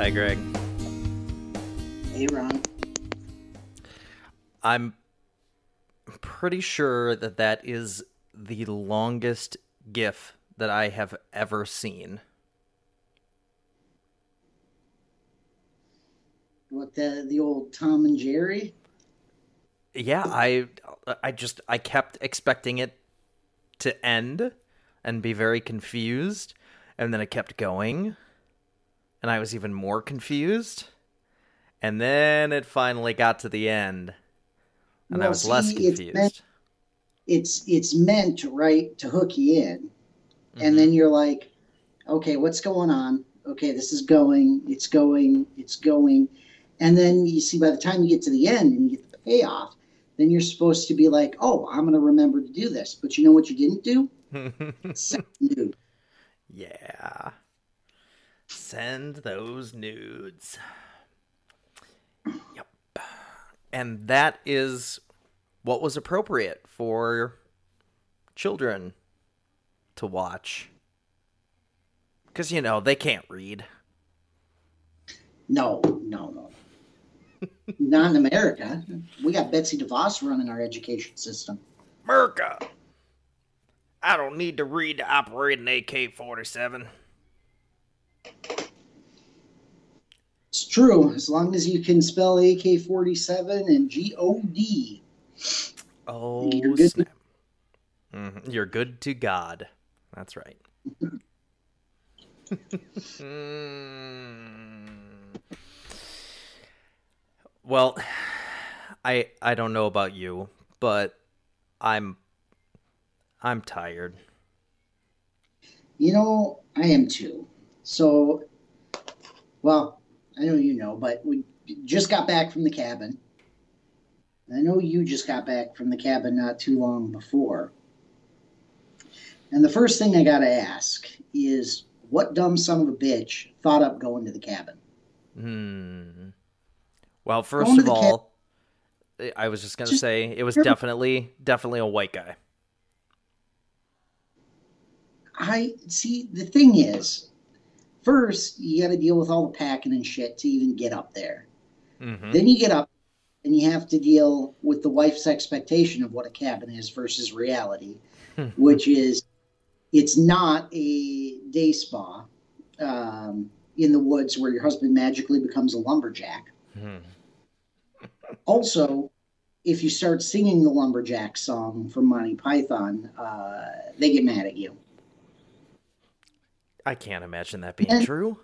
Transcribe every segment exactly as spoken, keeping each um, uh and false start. Hi, Greg. Hey, Ron. I'm pretty sure that that is the longest GIF that I have ever seen. What, the the old Tom and Jerry? Yeah, I I just I kept expecting it to end and be very confused, and then it kept going, and I was even more confused, and then it finally got to the end, and well, I was see, less confused. It's meant, it's, it's meant to right to hook you in, mm-hmm. and then you're like, okay, what's going on? Okay, this is going, it's going, it's going, and then you see by the time you get to the end and you get the payoff, then you're supposed to be like, oh, I'm going to remember to do this. But you know what you didn't do? Send nudes. Yeah. Send those nudes. Yep. And that is what was appropriate for children to watch. Because, you know, they can't read. No, no, no. Not in America. We got Betsy DeVos running our education system. America! I don't need to read to operate an A K forty-seven. It's true. As long as you can spell A K forty-seven and G O D. Oh, you're good, snap. To- mm-hmm. You're good to God. That's right. mm. Well, I I don't know about you, but I'm I'm tired. You know, I am too. So, well, I know you know, but we just got back from the cabin. I know you just got back from the cabin not too long before. And the first thing I gotta ask is, what dumb son of a bitch thought up going to the cabin? Hmm. Well, first of all, cab- I was just going to say it was definitely, definitely a white guy. I see. The thing is, first, you got to deal with all the packing and shit to even get up there. Mm-hmm. Then you get up and you have to deal with the wife's expectation of what a cabin is versus reality, which is it's not a day spa um, in the woods where your husband magically becomes a lumberjack. Hmm. Also, if you start singing the lumberjack song from Monty Python, uh, they get mad at you. I can't imagine that being and, true.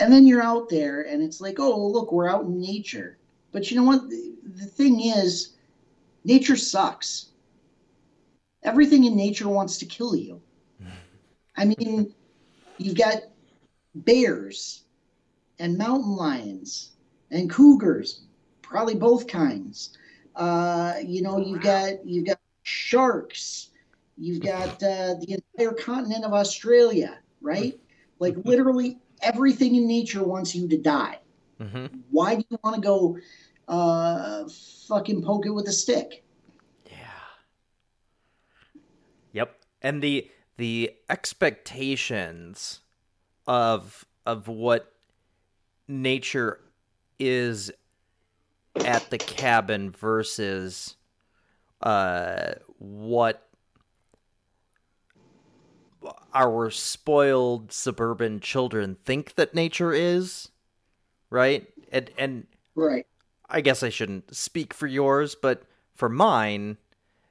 And then you're out there and it's like, oh, look, we're out in nature. But you know what? The, the thing is, nature sucks. Everything in nature wants to kill you. I mean, you've got bears and mountain lions, and cougars, probably both kinds. Uh, you know, you've got you've got sharks. You've got uh, the entire continent of Australia, right? Like literally everything in nature wants you to die. Mm-hmm. Why do you want to go uh, fucking poke it with a stick? Yeah. Yep. And the the expectations of of what nature is at the cabin versus uh, what our spoiled suburban children think that nature is, right? And and right. I guess I shouldn't speak for yours, but for mine,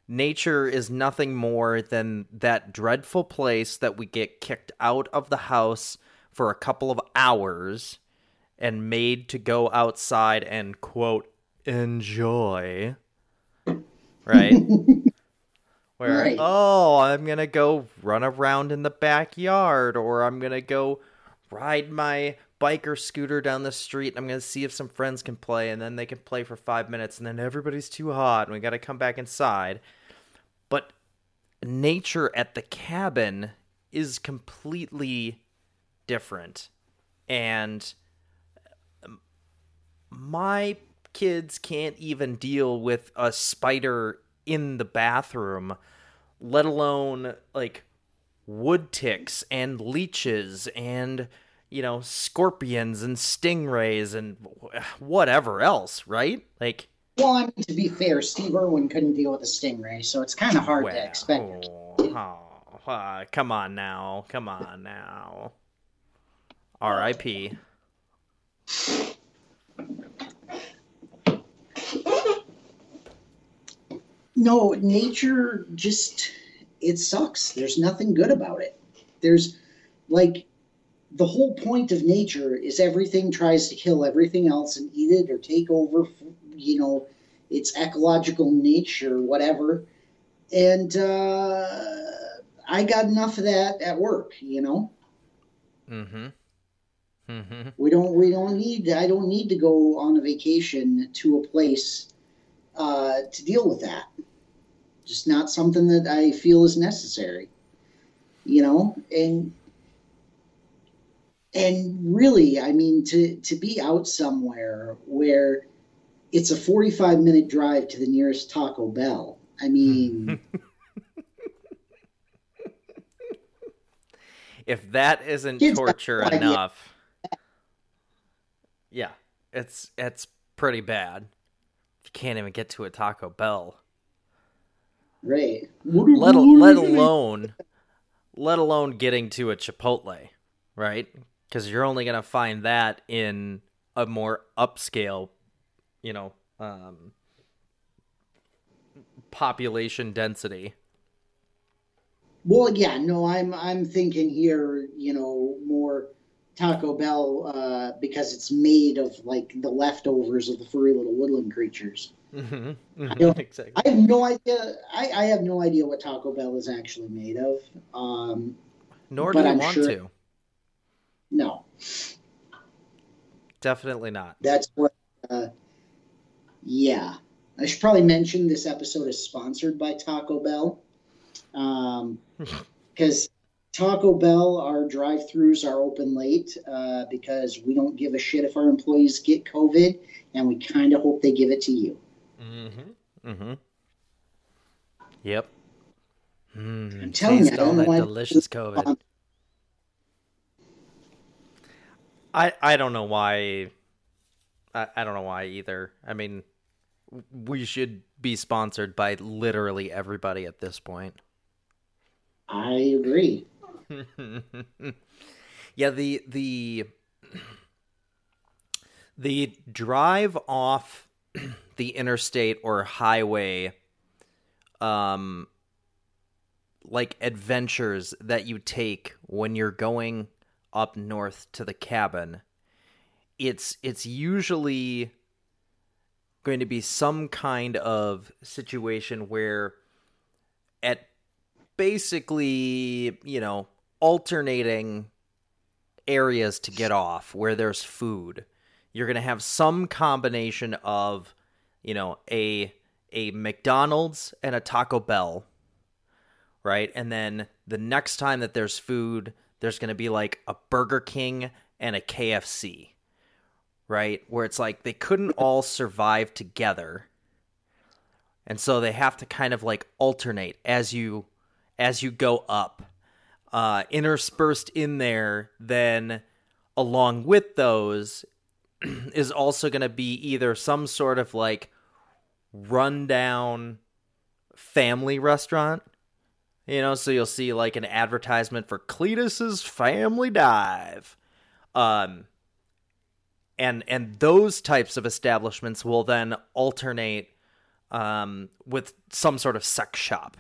nature is nothing more than that dreadful place that we get kicked out of the house for a couple of hours and made to go outside and, quote, enjoy, right? Where, right. oh, I'm going to go run around in the backyard, or I'm going to go ride my bike or scooter down the street, and I'm going to see if some friends can play, and then they can play for five minutes, and then everybody's too hot, and we got to come back inside. But nature at the cabin is completely different, and my kids can't even deal with a spider in the bathroom, let alone like wood ticks and leeches and, you know, scorpions and stingrays and whatever else, right? Like, well, I mean, to be fair, Steve Irwin couldn't deal with a stingray, so it's kind of hard well, to expect. Oh, uh, come on now, come on now. R I P No, nature just, it sucks. There's nothing good about it. There's, like, the whole point of nature is everything tries to kill everything else and eat it or take over, you know, its ecological nature, whatever. And uh, I got enough of that at work, you know? Mm-hmm. Mm-hmm. We don't, we don't need, I don't need to go on a vacation to a place uh, to deal with that. Just not something that I feel is necessary, you know? And, and really, I mean, to, to be out somewhere where it's a forty-five minute drive to the nearest Taco Bell. I mean, if that isn't torture enough. Yeah, it's it's pretty bad. You can't even get to a Taco Bell. Right. Let, let alone let alone getting to a Chipotle, right? Because you're only going to find that in a more upscale, you know, um, population density. Well, yeah, no, I'm I'm thinking here, you know, more Taco Bell, uh, because it's made of, like, the leftovers of the furry little woodland creatures. Mm-hmm. Mm-hmm. I don't, exactly. I have no idea. I, I have no idea what Taco Bell is actually made of. Um, Nor do I want sure, to. No. Definitely not. That's what, uh, yeah. I should probably mention this episode is sponsored by Taco Bell. Um, because... Taco Bell, our drive-thrus are open late uh, because we don't give a shit if our employees get COVID, and we kind of hope they give it to you. Mm-hmm. Mm-hmm. Yep. Mm, I'm telling you, I don't know why delicious COVID. I I don't know why. I, I don't know why either. I mean, we should be sponsored by literally everybody at this point. I agree. Yeah, the the the drive off the interstate or highway, um, like adventures that you take when you're going up north to the cabin. It's it's usually going to be some kind of situation where at basically, you know, alternating areas to get off where there's food. You're going to have some combination of, you know, a a McDonald's and a Taco Bell, right? And then the next time that there's food, there's going to be like a Burger King and a K F C, right? Where it's like they couldn't all survive together. And so they have to kind of like alternate as you... As you go up, uh, interspersed in there, then along with those is also going to be either some sort of like rundown family restaurant, you know, so you'll see like an advertisement for Cletus's Family Dive. Um, and, and those types of establishments will then alternate um, with some sort of sex shop.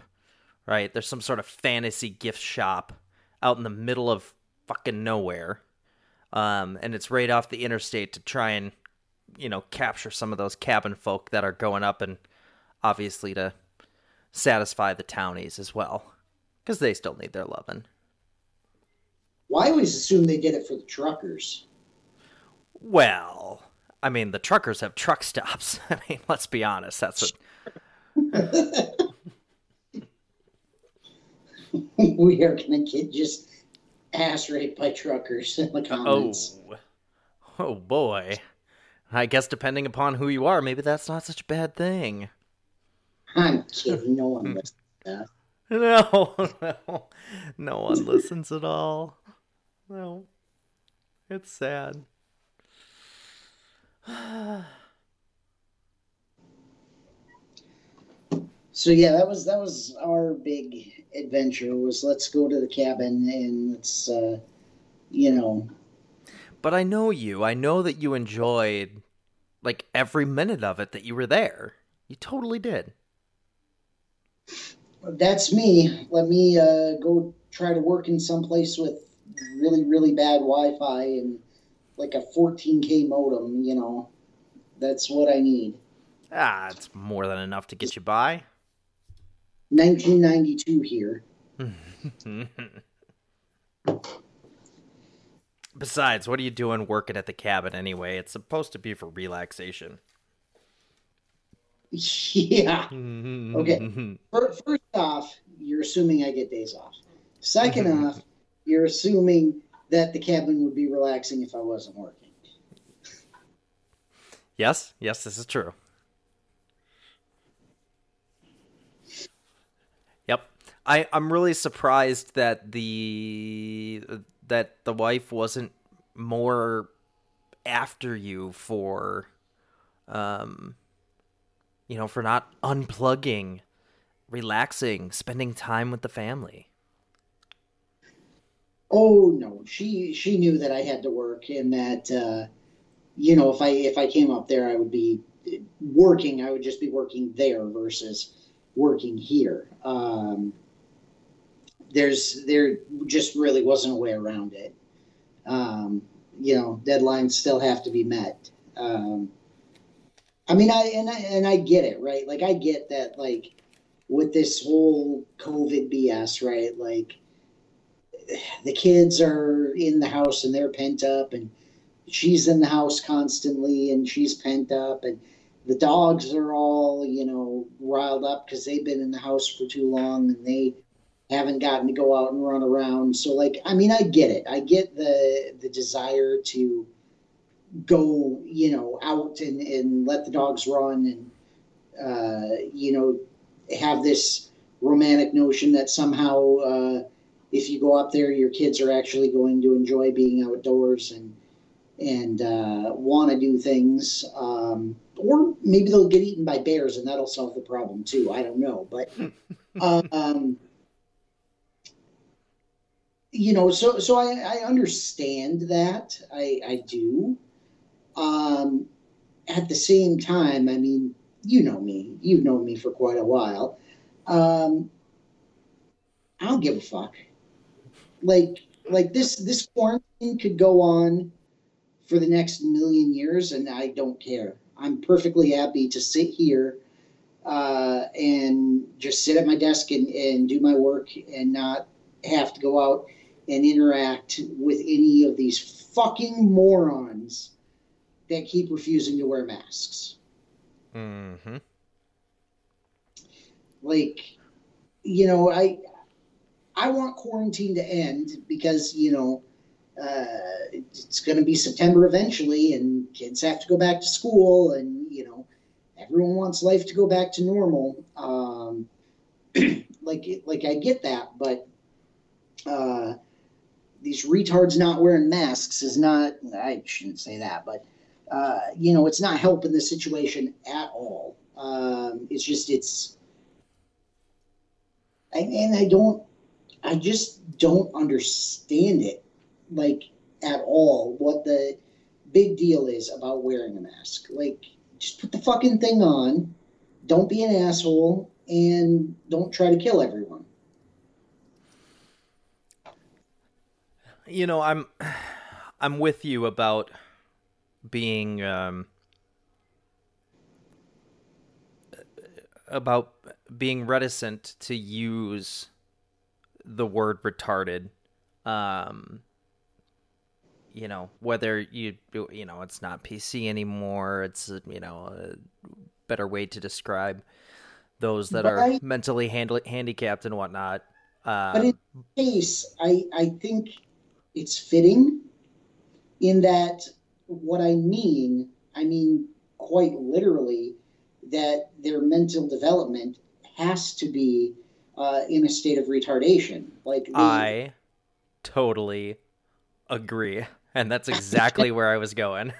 Right, there's some sort of fantasy gift shop out in the middle of fucking nowhere, um, and it's right off the interstate to try and, you know, capture some of those cabin folk that are going up, and obviously to satisfy the townies as well, because they still need their loving. Well, I always assume they did it for the truckers. Well, I mean, the truckers have truck stops. I mean, let's be honest, that's what... We are going to get just ass raped by truckers in the comments. Oh. Oh, boy. I guess depending upon who you are, maybe that's not such a bad thing. I'm kidding. No one listens to that. No, no. No one listens at all. No. It's sad. So yeah, that was that was our big adventure. Was let's go to the cabin and let's, uh, you know. But I know you. I know that you enjoyed like every minute of it that you were there. You totally did. That's me. Let me uh, go try to work in some place with really, really bad Wi-Fi and like a fourteen K modem, you know. That's what I need. Ah, it's more than enough to get you by. nineteen ninety-two here. Besides, what are you doing working at the cabin anyway? It's supposed to be for relaxation. Yeah. Okay. First off, you're assuming I get days off. Second off, you're assuming that the cabin would be relaxing if I wasn't working. Yes, yes, this is true. Yep. I, I'm really surprised that the that the wife wasn't more after you for um you know, for not unplugging, relaxing, spending time with the family. Oh no, she she knew that I had to work and that uh, you know, if I if I came up there, I would be working. I would just be working there versus working here. Um, there's there just really wasn't a way around it. Um, you know, deadlines still have to be met. Um, I mean, I and I and I get it, right? Like, I get that, like, with this whole COVID B S, right? Like, the kids are in the house and they're pent up, and she's in the house constantly and she's pent up, and the dogs are all, you know, riled up because they've been in the house for too long and they haven't gotten to go out and run around. So, like, I mean, I get it. I get the the desire to go, you know, out and, and let the dogs run and, uh, you know, have this romantic notion that somehow uh, if you go up there, your kids are actually going to enjoy being outdoors and and uh, want to do things. Um, or maybe they'll get eaten by bears and that'll solve the problem too. I don't know. But, um, you know, so so I, I understand that. I, I do. Um, at the same time, I mean, you know me, you've known me for quite a while. Um, I don't give a fuck. Like, like this, this quarantine could go on for the next million years. And I don't care. I'm perfectly happy to sit here, uh, and just sit at my desk and, and do my work and not have to go out and interact with any of these fucking morons that keep refusing to wear masks. Mm-hmm. Like, you know, I I want quarantine to end because, you know, uh, it's going to be September eventually and kids have to go back to school and, you know, everyone wants life to go back to normal. Um, like, like I get that, but uh, these retards not wearing masks is not, I shouldn't say that, but Uh, you know, it's not helping the situation at all. Um, it's just, it's, and, and I don't, I just don't understand it, like, at all, what the big deal is about wearing a mask. Like, just put the fucking thing on, don't be an asshole, and don't try to kill everyone. You know, I'm, I'm with you about being um, about being reticent to use the word retarded, um, you know, whether you you know it's not P C anymore. It's, you know, a better way to describe those that but are I, mentally handle- handicapped and whatnot. Um, but in case, I I think it's fitting in that. What I mean, I mean quite literally that their mental development has to be uh, in a state of retardation. Like they... I totally agree. And that's exactly where I was going.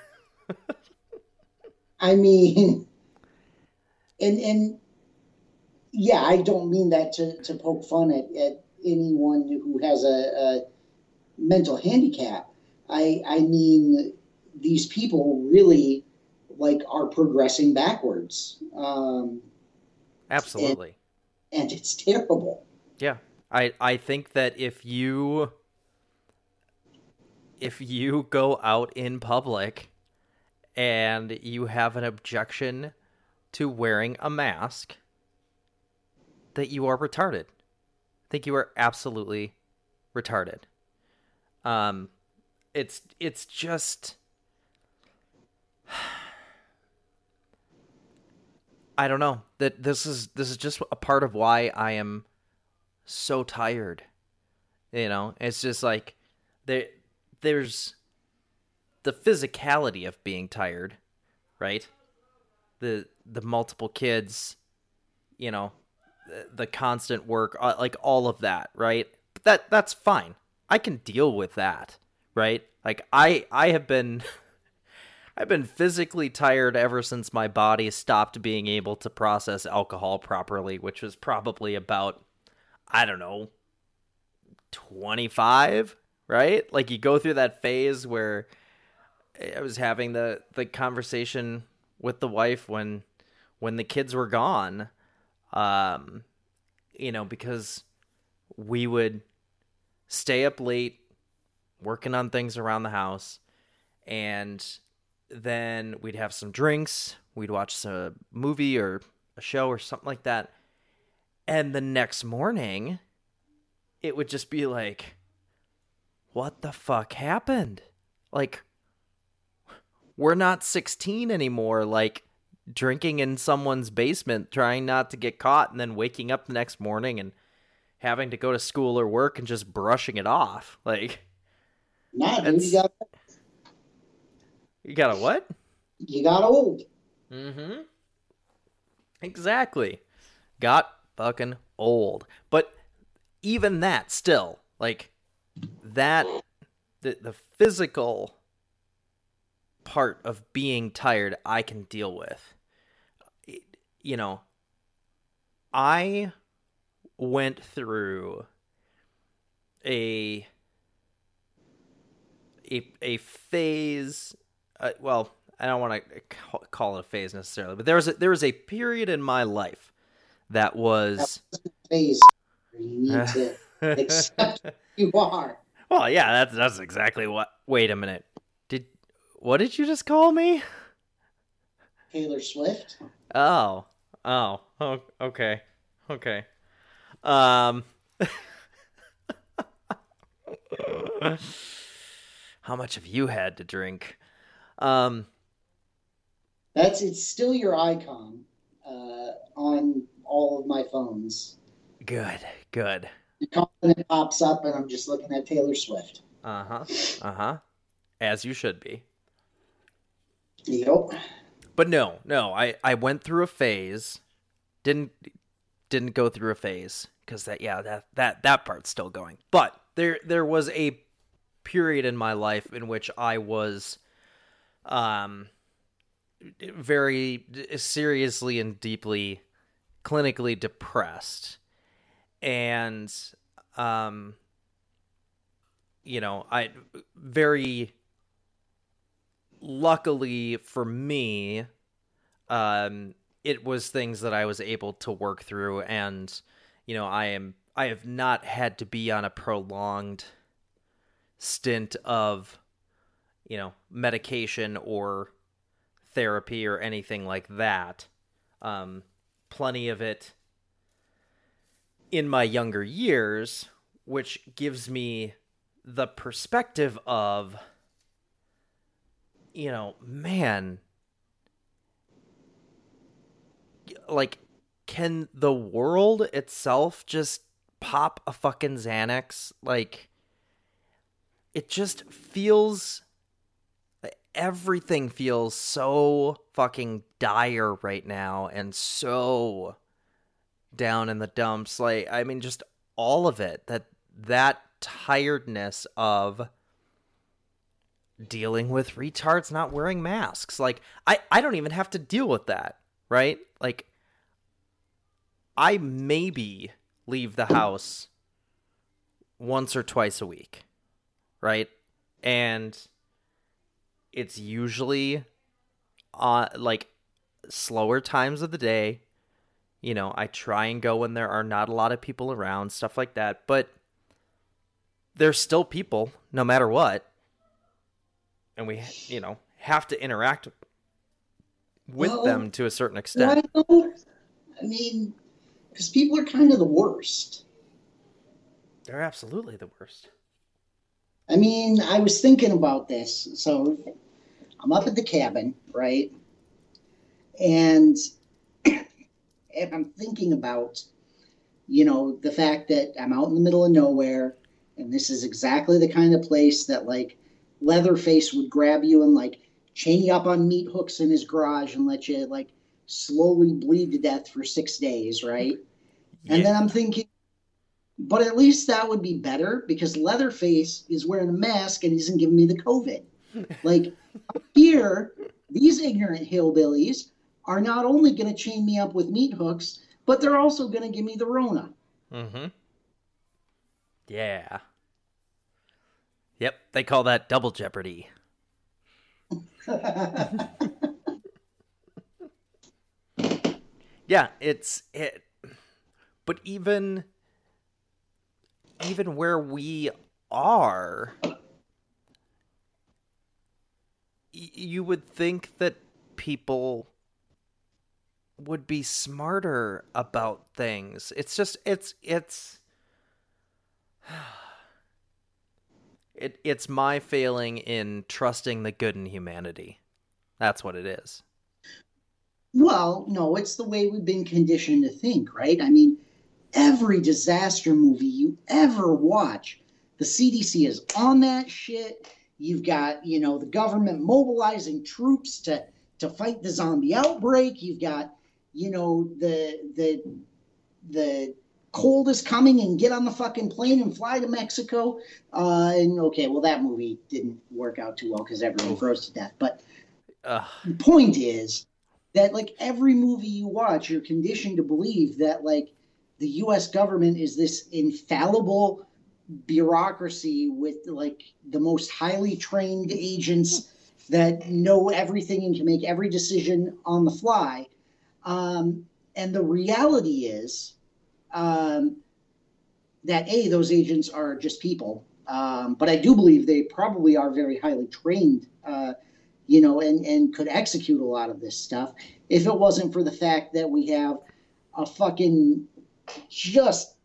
I mean, and and yeah, I don't mean that to, to poke fun at, at anyone who has a, a mental handicap. I I mean, these people really like are progressing backwards. Um, Absolutely. And, and it's terrible. Yeah. I, I think that if you if you go out in public and you have an objection to wearing a mask, that you are retarded. I think you are absolutely retarded. Um, it's it's just I don't know. That this is this is just a part of why I am so tired. You know, it's just like there there's the physicality of being tired, right? The the multiple kids, you know, the, the constant work, like all of that, right? But that that's fine. I can deal with that, right? Like I I have been I've been physically tired ever since my body stopped being able to process alcohol properly, which was probably about, I don't know, twenty-five, right? Like you go through that phase where I was having the, the conversation with the wife when when the kids were gone, um, you know, because we would stay up late working on things around the house, and then we'd have some drinks, we'd watch a movie or a show or something like that. And the next morning, it would just be like, what the fuck happened? Like, we're not sixteen anymore, like, drinking in someone's basement, trying not to get caught, and then waking up the next morning and having to go to school or work and just brushing it off. Like, nah, dude, you got You got a what? You got old. Mm-hmm. Exactly. Got fucking old. But even that still, like, that, the, the physical part of being tired I can deal with. It, you know, I went through a, a, a phase... Uh, well, I don't want to call it a phase necessarily, but there was a, there was a period in my life that was that phase. You need to accept who you are. Well, yeah, that's that's exactly what. Wait a minute, did what did you just call me? Taylor Swift. Oh, oh, oh okay, okay. Um, how much have you had to drink? Um, that's it's still your icon uh, on all of my phones. Good, good. The comment pops up, and I'm just looking at Taylor Swift. Uh huh. Uh huh. As you should be. Yep. But no, no. I, I went through a phase. Didn't didn't go through a phase because that yeah that, that that part's still going. But there there was a period in my life in which I was. Um, very seriously and deeply clinically depressed. And, um, you know, I very luckily for me, um, it was things that I was able to work through. And, you know, I am, I have not had to be on a prolonged stint of, you know, medication or therapy or anything like that. Um, plenty of it in my younger years, which gives me the perspective of, you know, man, like, can the world itself just pop a fucking Xanax? Like, it just feels... Everything feels so fucking dire right now and so down in the dumps. Like, I mean, just all of it, that that tiredness of dealing with retards not wearing masks. Like, I, I don't even have to deal with that, right? Like, I maybe leave the house once or twice a week, right? And it's usually uh, like slower times of the day. You know, I try and go when there are not a lot of people around, stuff like that. But there's still people, no matter what. And we, you know, have to interact with well, them to a certain extent. Well, I mean, because people are kind of the worst. They're absolutely the worst. I mean, I was thinking about this. So I'm up at the cabin, right? And, and I'm thinking about, you know, the fact that I'm out in the middle of nowhere. And this is exactly the kind of place that, like, Leatherface would grab you and, like, chain you up on meat hooks in his garage and let you, like, slowly bleed to death for six days, right? Yeah. And then I'm thinking, but at least that would be better because Leatherface is wearing a mask and isn't giving me the COVID. Like, here, these ignorant hillbillies are not only going to chain me up with meat hooks, but they're also going to give me the Rona. Mm-hmm. Yeah. Yep, they call that double jeopardy. Yeah, it's it. But even even where we are, y- you would think that people would be smarter about things. It's just it's it's It it's my failing in trusting the good in humanity. That's what it is. Well, no, it's the way we've been conditioned to think, right? I mean, every disaster movie you ever watch, the C D C is on that shit. You've got, you know, the government mobilizing troops to, to fight the zombie outbreak. You've got, you know, the the the cold is coming and get on the fucking plane and fly to Mexico. Uh, and okay, well, that movie didn't work out too well because everyone froze to death. But Ugh. the point is that, like, every movie you watch, you're conditioned to believe that, like, the U S government is this infallible bureaucracy with, like, the most highly trained agents that know everything and can make every decision on the fly. Um, and the reality is Um, that A, those agents are just people, um, but I do believe they probably are very highly trained, uh, you know, and, and could execute a lot of this stuff if it wasn't for the fact that we have a fucking just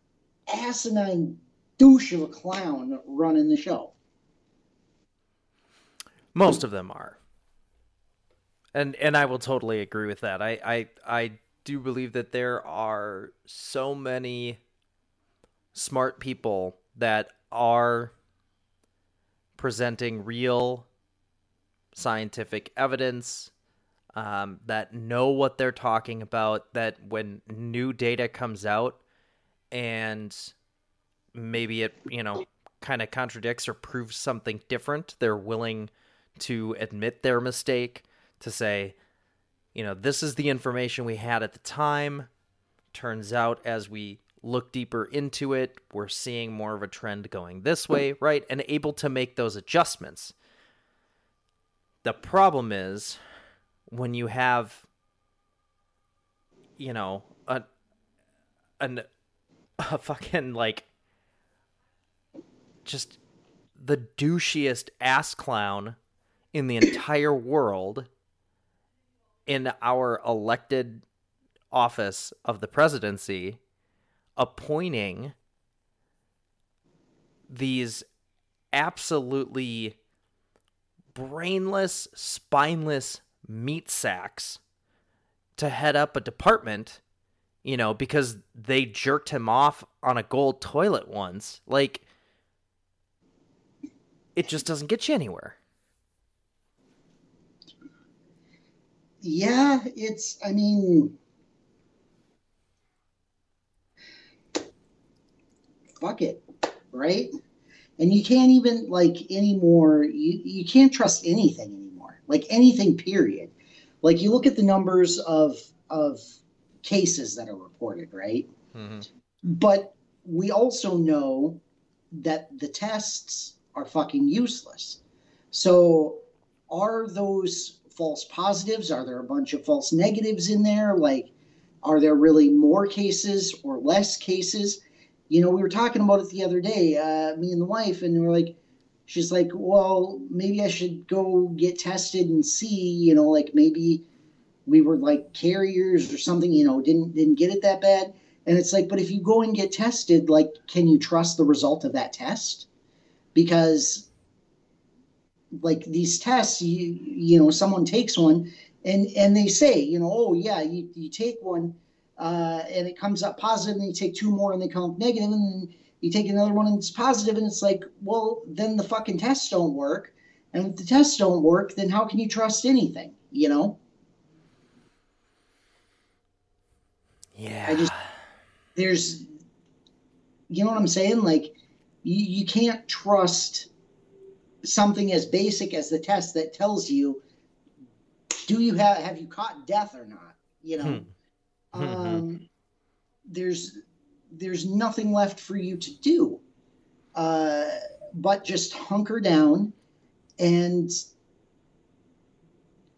asinine douche of a clown running the show. Most of them are. And and I will totally agree with that. I I, I do believe that there are so many smart people that are presenting real scientific evidence, um, that know what they're talking about, that when new data comes out and maybe it, you know, kind of contradicts or proves something different, they're willing to admit their mistake, to say, you know, this is the information we had at the time. Turns out, as we look deeper into it, we're seeing more of a trend going this way, right? And able to make those adjustments. The problem is when you have, you know, a, an, a fucking, like, just the douchiest ass clown in the entire world in our elected office of the presidency, appointing these absolutely brainless, spineless meat sacks to head up a department, you know, because they jerked him off on a gold toilet once. Like, it just doesn't get you anywhere. Yeah, it's, I mean, fuck it, right? And you can't even, like, anymore, you, you can't trust anything anymore. Like, anything, period. Like, you look at the numbers of of cases that are reported, right? Mm-hmm. But we also know that the tests are fucking useless. So are those false positives? Are there a bunch of false negatives in there? Like, are there really more cases or less cases? You know, we were talking about it the other day, uh, me and the wife, and we were like, she's like, well, maybe I should go get tested and see, you know, like maybe we were like carriers or something, you know, didn't didn't get it that bad. And it's like, but if you go and get tested, like, can you trust the result of that test? Because, like, these tests, you you know, someone takes one and, and they say, you know, oh, yeah, you, you take one. Uh, and it comes up positive, and you take two more, and they come up negative, and then you take another one, and it's positive, and it's like, well, then the fucking tests don't work, and if the tests don't work, then how can you trust anything, you know? Yeah. I just, there's, you know what I'm saying? Like, you, you can't trust something as basic as the test that tells you, do you have, have you caught death or not, you know? Hmm. Um, there's, there's nothing left for you to do, uh, but just hunker down and,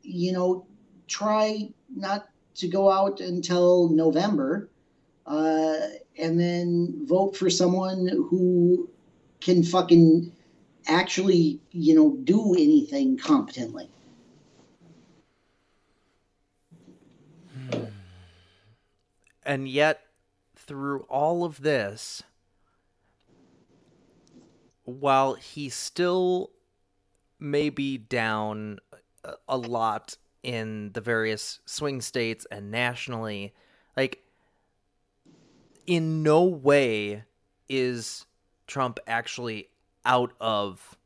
you know, try not to go out until November, uh, and then vote for someone who can fucking actually, you know, do anything competently. And yet, through all of this, while he still may be down a lot in the various swing states and nationally, like, in no way is Trump actually out of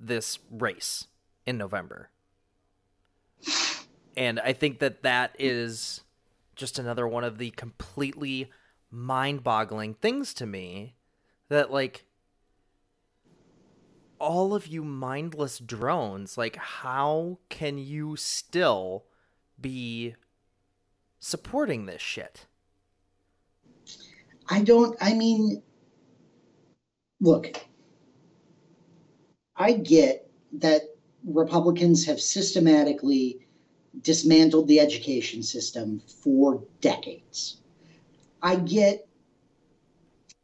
this race in November. And I think that that is just another one of the completely mind-boggling things to me, that, like, all of you mindless drones, like, how can you still be supporting this shit? I don't, I mean, look, I get that Republicans have systematically dismantled the education system for decades. I get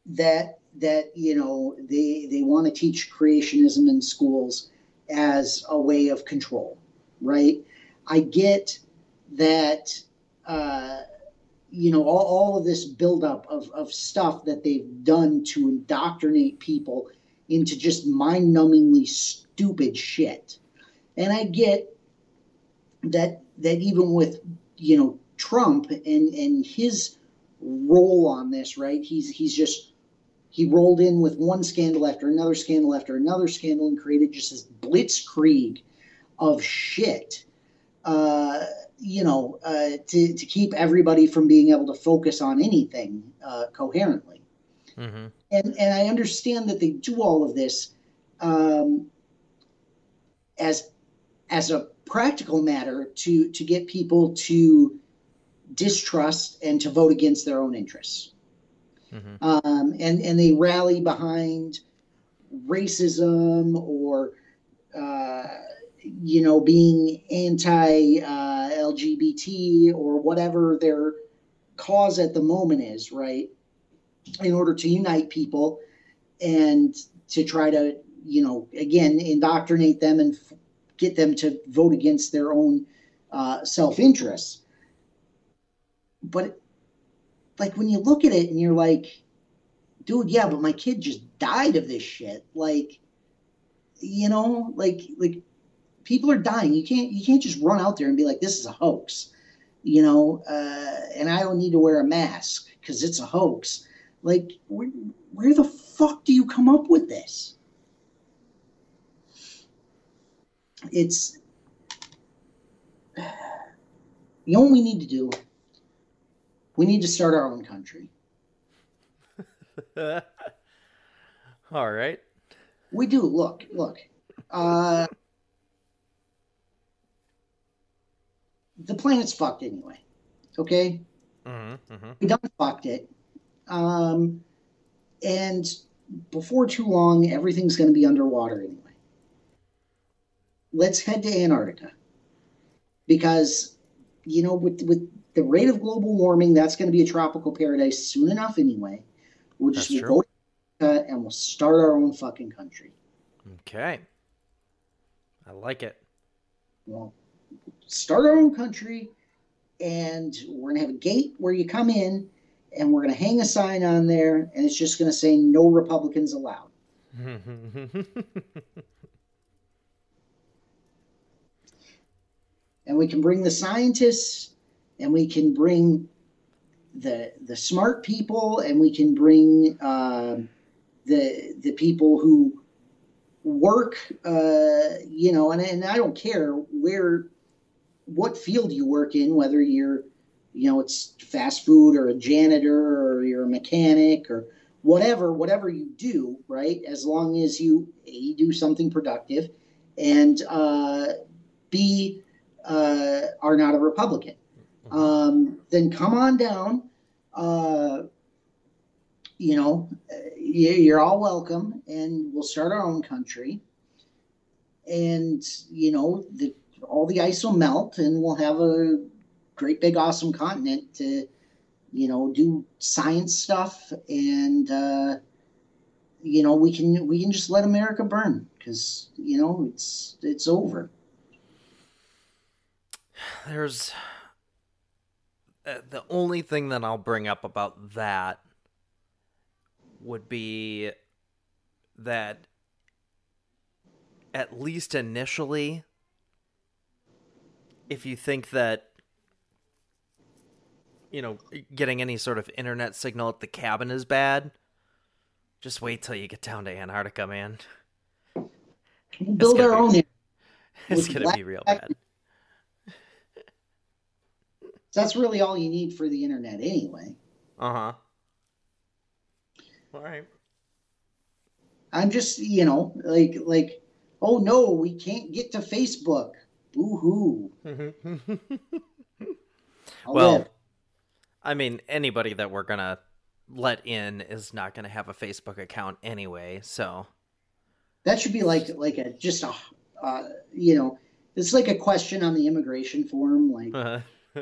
that, that, you know, they, they want to teach creationism in schools as a way of control, right? I get that, uh, you know, all, all of this buildup of, of stuff that they've done to indoctrinate people into just mind-numbingly stupid shit. And I get that that even with, you know, Trump and, and his role on this, right, he's he's just, he rolled in with one scandal after another scandal after another scandal and created just this blitzkrieg of shit, uh, you know, uh, to, to keep everybody from being able to focus on anything uh, coherently. Mm-hmm. And, and I understand that they do all of this um, as as a practical matter to, to get people to distrust and to vote against their own interests. Mm-hmm. Um, and, and they rally behind racism or, uh, you know, being anti, uh, L G B T or whatever their cause at the moment is, right, in order to unite people and to try to, you know, again, indoctrinate them and f- get them to vote against their own uh, self-interests. But, like, when you look at it and you're like, dude, yeah, but my kid just died of this shit. Like, you know, like, like people are dying. You can't, you can't just run out there and be like, this is a hoax, you know, uh, and I don't need to wear a mask because it's a hoax. Like, where, where the fuck do you come up with this? It's, you know what we need to do? We need to start our own country. All right. We do. Look, look. Uh, the planet's fucked anyway. Okay? Mm-hmm, mm-hmm. We done fucked it. Um, and before too long, everything's going to be underwater anyway. Let's head to Antarctica. Because, you know, with with the rate of global warming, that's going to be a tropical paradise soon enough anyway. We'll just we'll go to Antarctica and we'll start our own fucking country. Okay. I like it. Well, start our own country, and we're going to have a gate where you come in, and we're going to hang a sign on there, and it's just going to say, no Republicans allowed. And we can bring the scientists, and we can bring the the smart people, and we can bring uh, the the people who work, uh, you know, and, and I don't care where, what field you work in, whether you're, you know, it's fast food or a janitor or you're a mechanic or whatever, whatever you do, right? As long as you, A, do something productive, and uh, B, Uh, are not a Republican, um, then come on down. Uh, you know, you're all welcome, and we'll start our own country. And, you know, the, all the ice will melt, and we'll have a great big awesome continent to, you know, do science stuff. And, uh, you know, we can we can just let America burn because, you know, it's it's over. There's uh, the only thing that I'll bring up about that would be that at least initially, if you think that, you know, getting any sort of internet signal at the cabin is bad, just wait till you get down to Antarctica, man. We'll build our own. It's going to be real bad. That's really all you need for the internet anyway. Uh-huh. All right. I'm just, you know, like, like, oh, no, we can't get to Facebook. Boo-hoo. Well, live. I mean, anybody that we're going to let in is not going to have a Facebook account anyway, so. That should be like, like a, just a, uh, you know, it's like a question on the immigration form, like. Uh-huh.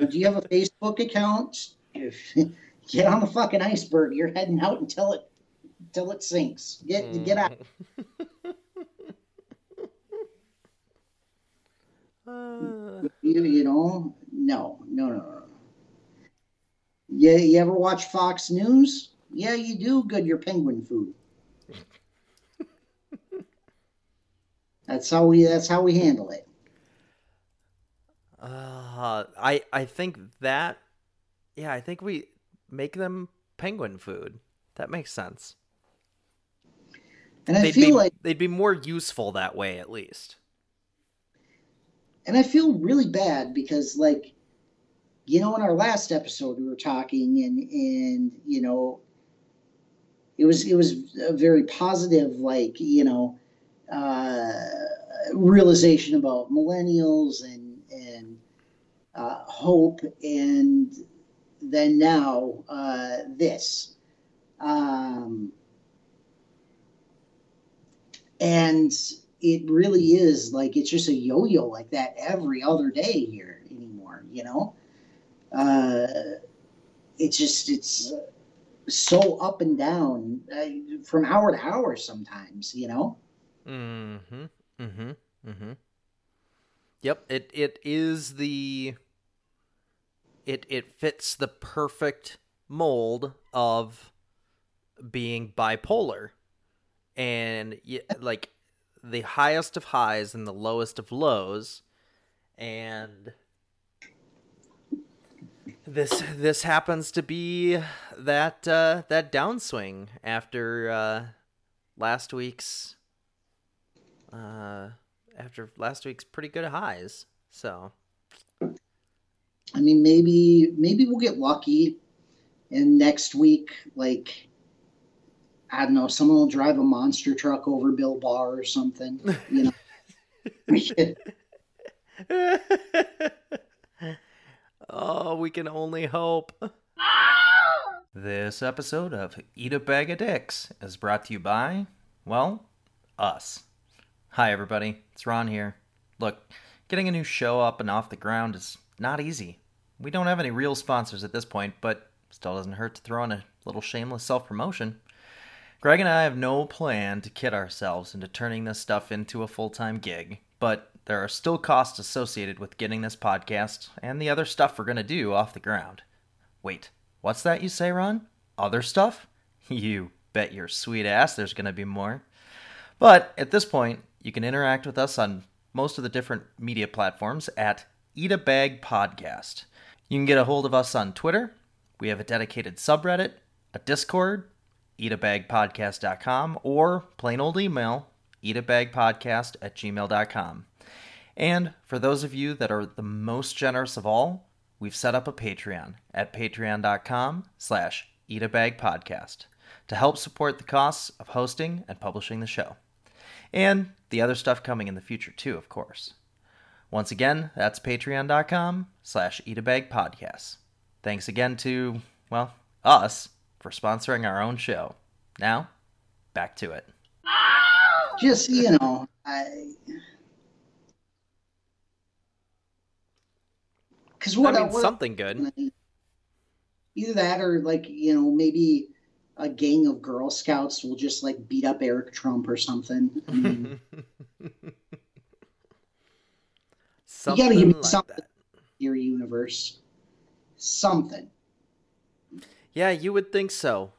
Do you have a Facebook account? Get on the fucking iceberg. You're heading out until it until it sinks. Get mm. get out. uh, you, you know, no, no, no, no. Yeah, you ever watch Fox News? Yeah, you do. Good, you're penguin food. that's how we. That's how we handle it. Uh, I I think that, yeah, I think we make them penguin food. That makes sense. And I they'd feel be, like they'd be more useful that way, at least. And I feel really bad because, like, you know, in our last episode we were talking, and and you know, it was it was a very positive, like, you know, uh, realization about millennials and. and uh, hope, and then now uh, this. Um, and it really is, like, it's just a yo-yo like that every other day here anymore, you know? Uh, it's just, it's so up and down uh, from hour to hour sometimes, you know? Mm-hmm, mm-hmm, mm-hmm. Yep, it, it is the, it it fits the perfect mold of being bipolar. And, like, the highest of highs and the lowest of lows. And this this happens to be that, uh, that downswing after uh, last week's... Uh, after last week's pretty good highs. So, I mean, maybe, maybe we'll get lucky and next week, like, I don't know, someone will drive a monster truck over Bill Barr or something, you know. Oh, we can only hope. This episode of Eat a Bag of Dicks is brought to you by, well, us. Hi, everybody. It's Ron here. Look, getting a new show up and off the ground is not easy. We don't have any real sponsors at this point, but still doesn't hurt to throw in a little shameless self-promotion. Greg and I have no plan to kid ourselves into turning this stuff into a full-time gig, but there are still costs associated with getting this podcast and the other stuff we're going to do off the ground. Wait, what's that you say, Ron? Other stuff? You bet your sweet ass there's going to be more. But at this point, you can interact with us on most of the different media platforms at Eat a Bag Podcast. You can get a hold of us on Twitter. We have a dedicated subreddit, a Discord, eat a bag podcast dot com, or plain old email, eat a bag podcast at gmail dot com. And for those of you that are the most generous of all, we've set up a Patreon at patreon dot com slash eat a bag podcast to help support the costs of hosting and publishing the show. And the other stuff coming in the future too, of course. Once again, that's patreon dot com slash eat a bag podcast. Thanks again to, well, us for sponsoring our own show. Now, back to it. Just, you know, I... Because what I mean, I, what something good. Either that or, like, you know, maybe a gang of Girl Scouts will just, like, beat up Eric Trump or something. I mean, something you gotta give me like something that. Your universe. Something. Yeah, you would think so.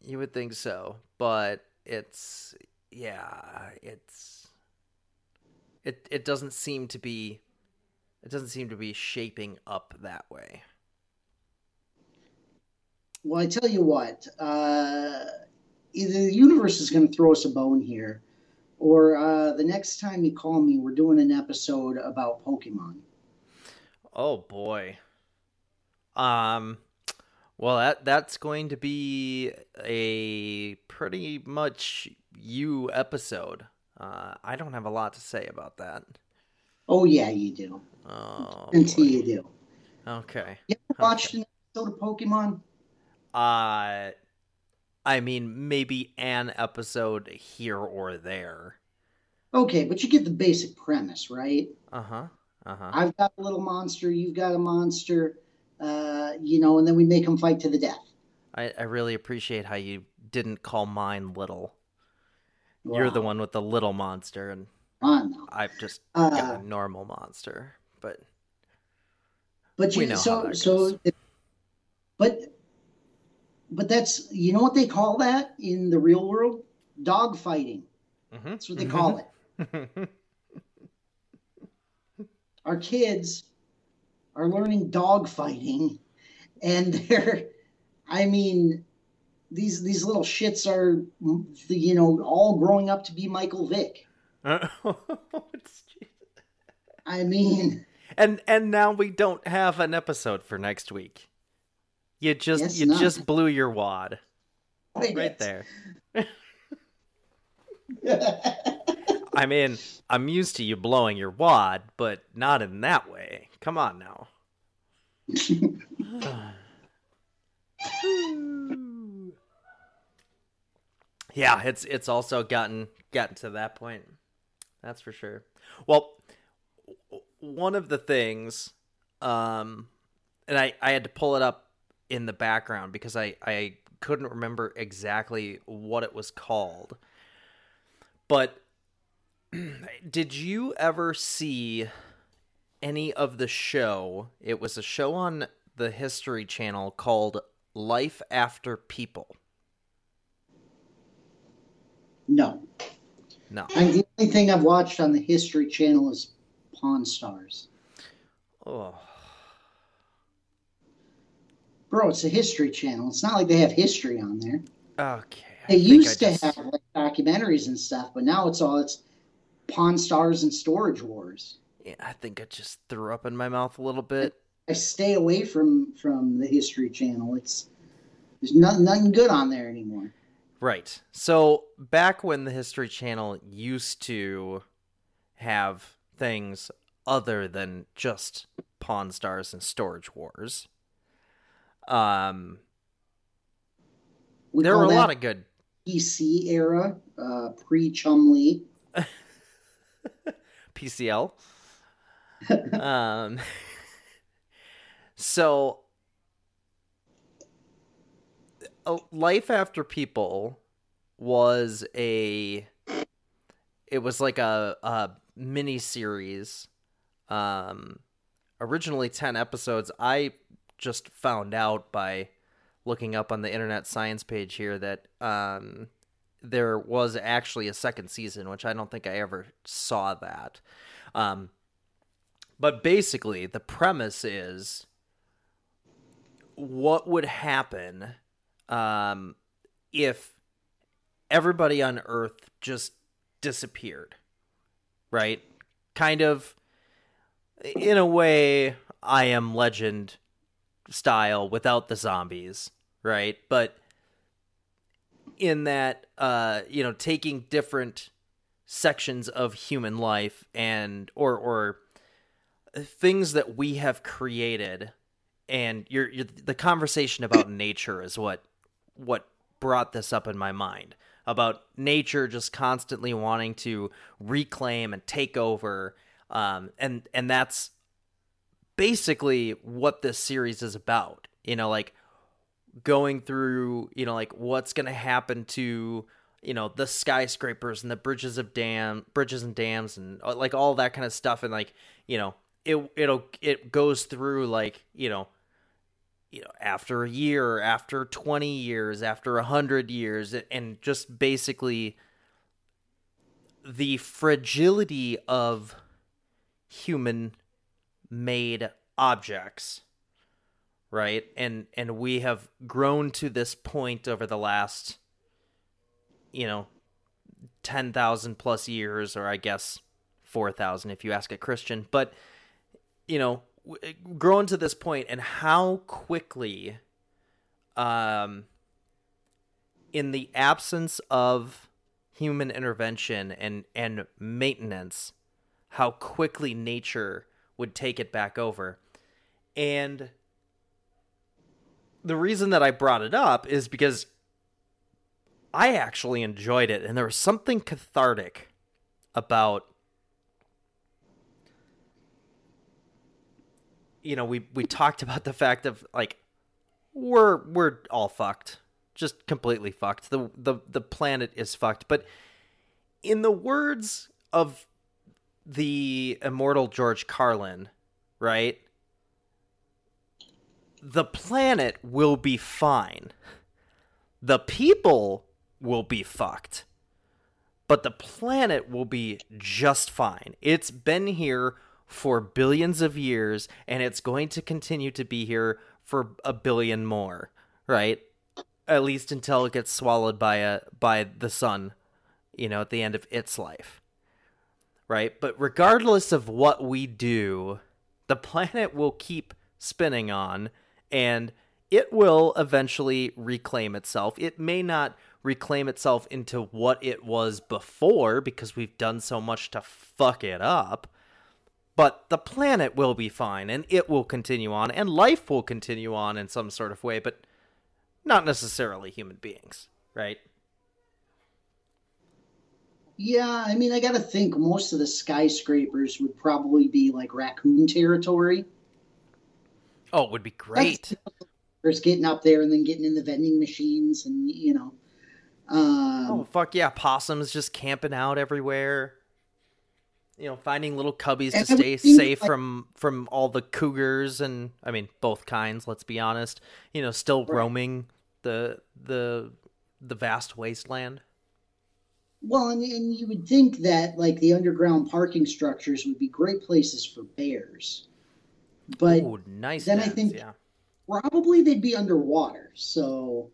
You would think so. But it's, yeah, it's, it, it doesn't seem to be. It doesn't seem to be shaping up that way. Well, I tell you what, uh, either the universe is going to throw us a bone here, or uh, the next time you call me, we're doing an episode about Pokemon. Oh, boy. Um, well, that that's going to be a pretty much you episode. Uh, I don't have a lot to say about that. Oh, yeah, you do. Oh, until boy. You do. Okay. You ever watched okay. an episode of Pokemon? Uh, I mean, maybe an episode here or there. Okay, but you get the basic premise, right? Uh-huh, uh-huh. I've got a little monster, you've got a monster, uh, you know, and then we make them fight to the death. I, I really appreciate how you didn't call mine little. Wow. You're the one with the little monster, and... On, I've just uh, got a normal monster, but but you we know so so it, but but that's you know what they call that in the real world? Dog fighting. Mm-hmm. That's what they mm-hmm. call it. Our kids are learning dog fighting, and they're I mean these these little shits are you know all growing up to be Michael Vick. I mean, and and now we don't have an episode for next week. You just you not. just blew your wad I right guess. there. I mean, I'm used to you blowing your wad, but not in that way. Come on now. Yeah, it's it's also gotten gotten to that point. That's for sure. Well, one of the things, um, and I, I had to pull it up in the background because I, I couldn't remember exactly what it was called. But did you ever see any of the show? It was a show on the History Channel called Life After People. No. No. I, the only thing I've watched on the History Channel is Pawn Stars. Oh. Bro, it's a History Channel. It's not like they have history on there. Okay. They I used to just... have like, documentaries and stuff, but now it's all it's Pawn Stars and Storage Wars. Yeah, I think I just threw up in my mouth a little bit. I stay away from, from the History Channel. It's there's nothing, nothing good on there anymore. Right. So back when the History Channel used to have things other than just Pawn Stars and Storage Wars, um, we there were a lot of good P C era, uh, pre Chum Lee, P C L. um, so. Life After People was a, it was like a, a mini series, um, originally ten episodes. I just found out by looking up on the internet science page here that um, there was actually a second season, which I don't think I ever saw that. Um, but basically the premise is what would happen Um, if everybody on Earth just disappeared, right? Kind of, in a way, I Am Legend style without the zombies, right? But in that, uh, you know, taking different sections of human life and, or, or things that we have created, and you're, you're, the conversation about nature is what, what brought this up in my mind, about nature just constantly wanting to reclaim and take over. Um, and, and that's basically what this series is about, you know, like going through, you know, like what's going to happen to, you know, the skyscrapers and the bridges of dam bridges and dams and like all that kind of stuff. And like, you know, it, it'll, it goes through like, you know, you know, after a year, after twenty years, after a hundred years, and just basically the fragility of human made objects. Right. And, and we have grown to this point over the last, you know, ten thousand plus years, or I guess four thousand if you ask a Christian, but you know, grown to this point, and how quickly, um, in the absence of human intervention and, and maintenance, how quickly nature would take it back over. And the reason that I brought it up is because I actually enjoyed it, and there was something cathartic about, you know, we, we talked about the fact of like, we're, we're all fucked, just completely fucked. The, the, the planet is fucked. But in the words of the immortal George Carlin, right? The planet will be fine. The people will be fucked, but the planet will be just fine. It's been here for billions of years, and it's going to continue to be here for a billion more, right? At least until it gets swallowed by a by the sun, you know, at the end of its life, right? But regardless of what we do, the planet will keep spinning on, and it will eventually reclaim itself. It may not reclaim itself into what it was before, because we've done so much to fuck it up, but the planet will be fine, and it will continue on, and life will continue on in some sort of way, but not necessarily human beings, right? Yeah, I mean, I gotta think most of the skyscrapers would probably be like raccoon territory. Oh, it would be great. You know, first getting up there and then getting in the vending machines and, you know. Um, oh, fuck yeah, possums just camping out everywhere. You know, finding little cubbies to stay safe like, from, from all the cougars and, I mean, both kinds, let's be honest, you know, still right. roaming the, the, the vast wasteland. Well, and, and you would think that like the underground parking structures would be great places for bears, but Ooh, nice then dance, I think yeah. probably they'd be underwater. So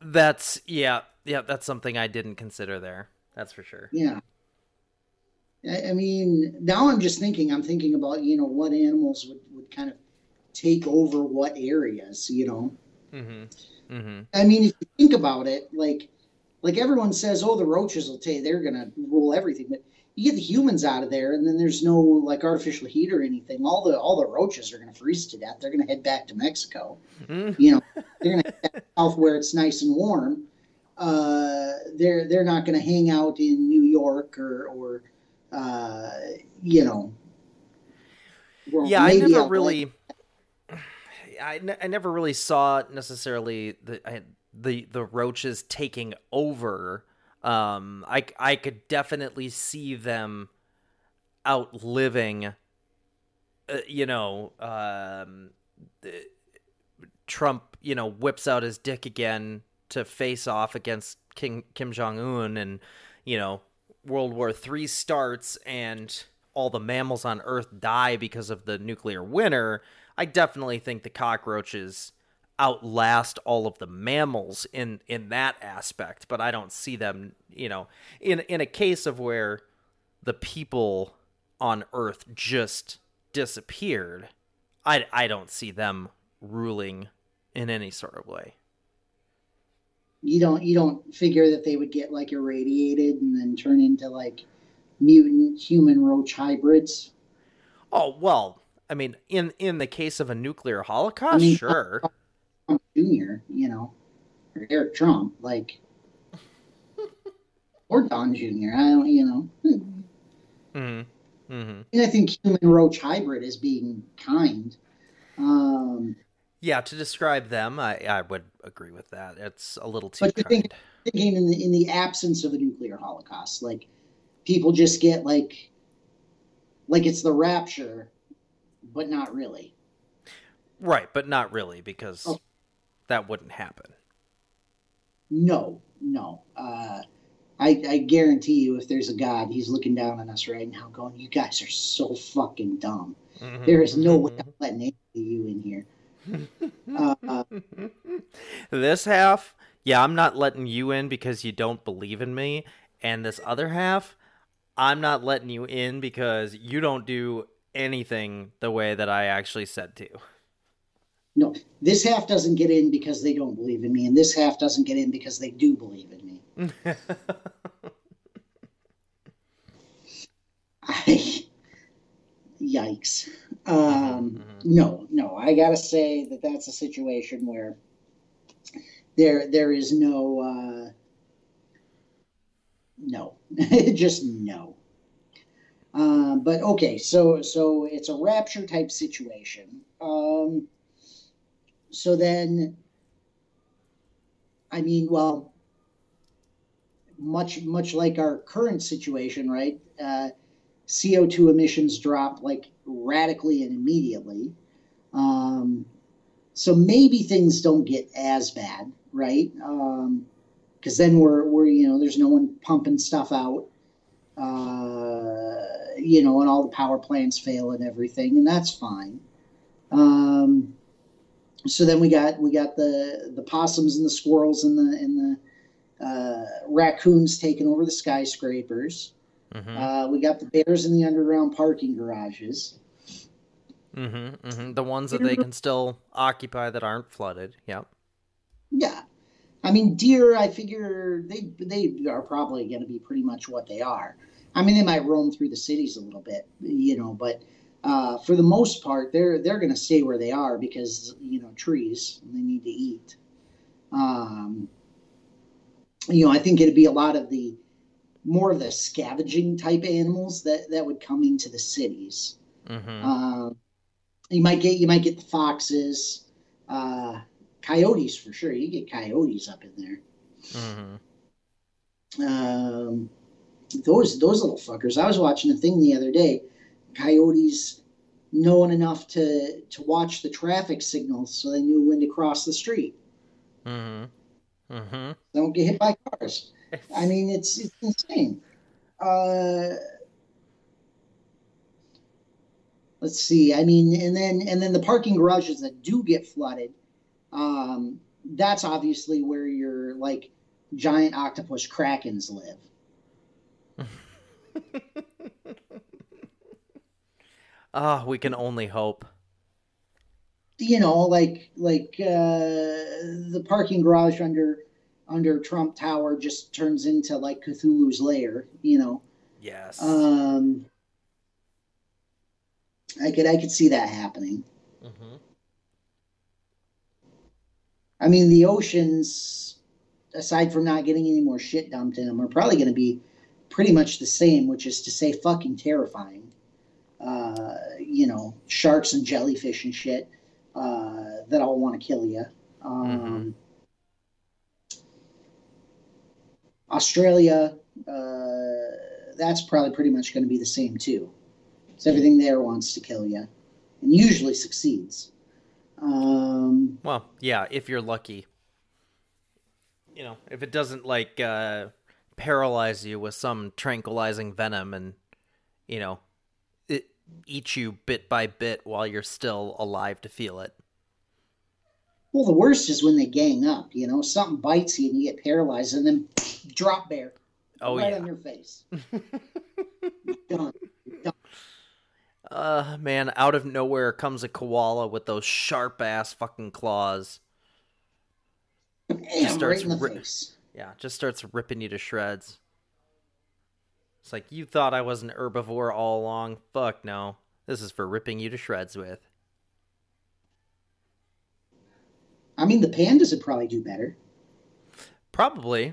that's, yeah, yeah, that's something I didn't consider there. That's for sure. Yeah. I mean, now I'm just thinking, I'm thinking about, you know, what animals would, would kind of take over what areas, you know? Mm-hmm. Mm-hmm. I mean, if you think about it, like, like everyone says, oh, the roaches will tell you they're going to rule everything, but you get the humans out of there, and then there's no like artificial heat or anything. All the all the roaches are going to freeze to death. They're going to head back to Mexico. Mm-hmm. You know, they're going to head back south where it's nice and warm. Uh, they're they're not going to hang out in New York or or uh, you know. Well, yeah, I never I'll really. I, n- I never really saw necessarily the I, the the roaches taking over. Um, I, I could definitely see them outliving, uh, you know, um, Trump, you know, whips out his dick again to face off against King Kim Jong-un, and, you know, World War Three starts and all the mammals on Earth die because of the nuclear winter. I definitely think the cockroaches outlast all of the mammals in, in that aspect, but I don't see them, you know, in, in a case of where the people on Earth just disappeared. I, I don't see them ruling in any sort of way. You don't, you don't figure that they would get like irradiated and then turn into like mutant human roach hybrids? Oh, well, I mean, in, in the case of a nuclear holocaust, I mean, sure. I- Junior, you know, or Eric Trump, like, or Don Junior I don't, you know. Mm-hmm. Mm-hmm. And I think human roach hybrid is being kind. Um, yeah, to describe them, I, I would agree with that. It's a little too. But you're thinking, thinking in the in the absence of a nuclear holocaust, like people just get like, like it's the rapture, but not really. Right, but not really because. Okay. That wouldn't happen. No, no. Uh, I, I guarantee you, if there's a God, he's looking down on us right now going, you guys are so fucking dumb. Mm-hmm. There is no way I'm letting any of you in here. Uh, uh, this half, yeah, I'm not letting you in because you don't believe in me. And this other half, I'm not letting you in because you don't do anything the way that I actually said to. No, this half doesn't get in because they don't believe in me, and this half doesn't get in because they do believe in me. I, yikes. Um, mm-hmm. No, no, I got to say that that's a situation where there there is no, uh, no, just no. Uh, but okay, so, so it's a rapture type situation. Um So then, I mean, well, much much like our current situation, right? Uh, C O two emissions drop like radically and immediately. Um, so maybe things don't get as bad, right? Um, because then we're we're you know there's no one pumping stuff out, uh, you know, and all the power plants fail and everything, and that's fine. Um, So then we got we got the, the possums and the squirrels and the and the uh, raccoons taking over the skyscrapers. Mm-hmm. Uh, we got the bears in the underground parking garages. Mm-hmm, mm-hmm. The ones that they can still occupy that aren't flooded. Yep. Yeah, I mean deer. I figure they they are probably going to be pretty much what they are. I mean they might roam through the cities a little bit, you know, but. Uh, for the most part, they're they're going to stay where they are because, you know, trees, they need to eat. Um, you know, I think it'd be a lot of the more of the scavenging type animals that, that would come into the cities. Mm-hmm. Uh, you might get you might get the foxes, uh, coyotes for sure. You get coyotes up in there. Mm-hmm. Um, those those little fuckers. I was watching a thing the other day. Coyotes knowing enough to to watch the traffic signals so they knew when to cross the street. Mm-hmm. Mm-hmm. Don't get hit by cars. I mean, it's it's insane. Uh, let's see. I mean, and then and then the parking garages that do get flooded, um, that's obviously where your like giant octopus krakens live. Ah, oh, we can only hope. you know, like like uh, the parking garage under under Trump Tower just turns into like Cthulhu's lair, you know. Yes. Um, I could I could see that happening. Mm-hmm. I mean, the oceans, aside from not getting any more shit dumped in them, are probably going to be pretty much the same, which is to say fucking terrifying. Uh, you know, sharks and jellyfish and shit uh, that all want to kill you. Um, mm-hmm. Australia, uh, that's probably pretty much going to be the same too. So everything there wants to kill you and usually succeeds. Um, well, yeah, if you're lucky. You know, if it doesn't, like, uh, paralyze you with some tranquilizing venom and, you know, it eat you bit by bit while you're still alive to feel it. Well, the worst is when they gang up, you know. Something bites you and you get paralyzed and then drop bear. Oh, right, yeah. Right on your face. Done. Done. Uh, man, out of nowhere comes a koala with those sharp-ass fucking claws. Damn, starts right in the ri- face. Yeah, just starts ripping you to shreds. It's like, you thought I was an herbivore all along? Fuck no. This is for ripping you to shreds with. I mean, the pandas would probably do better. Probably.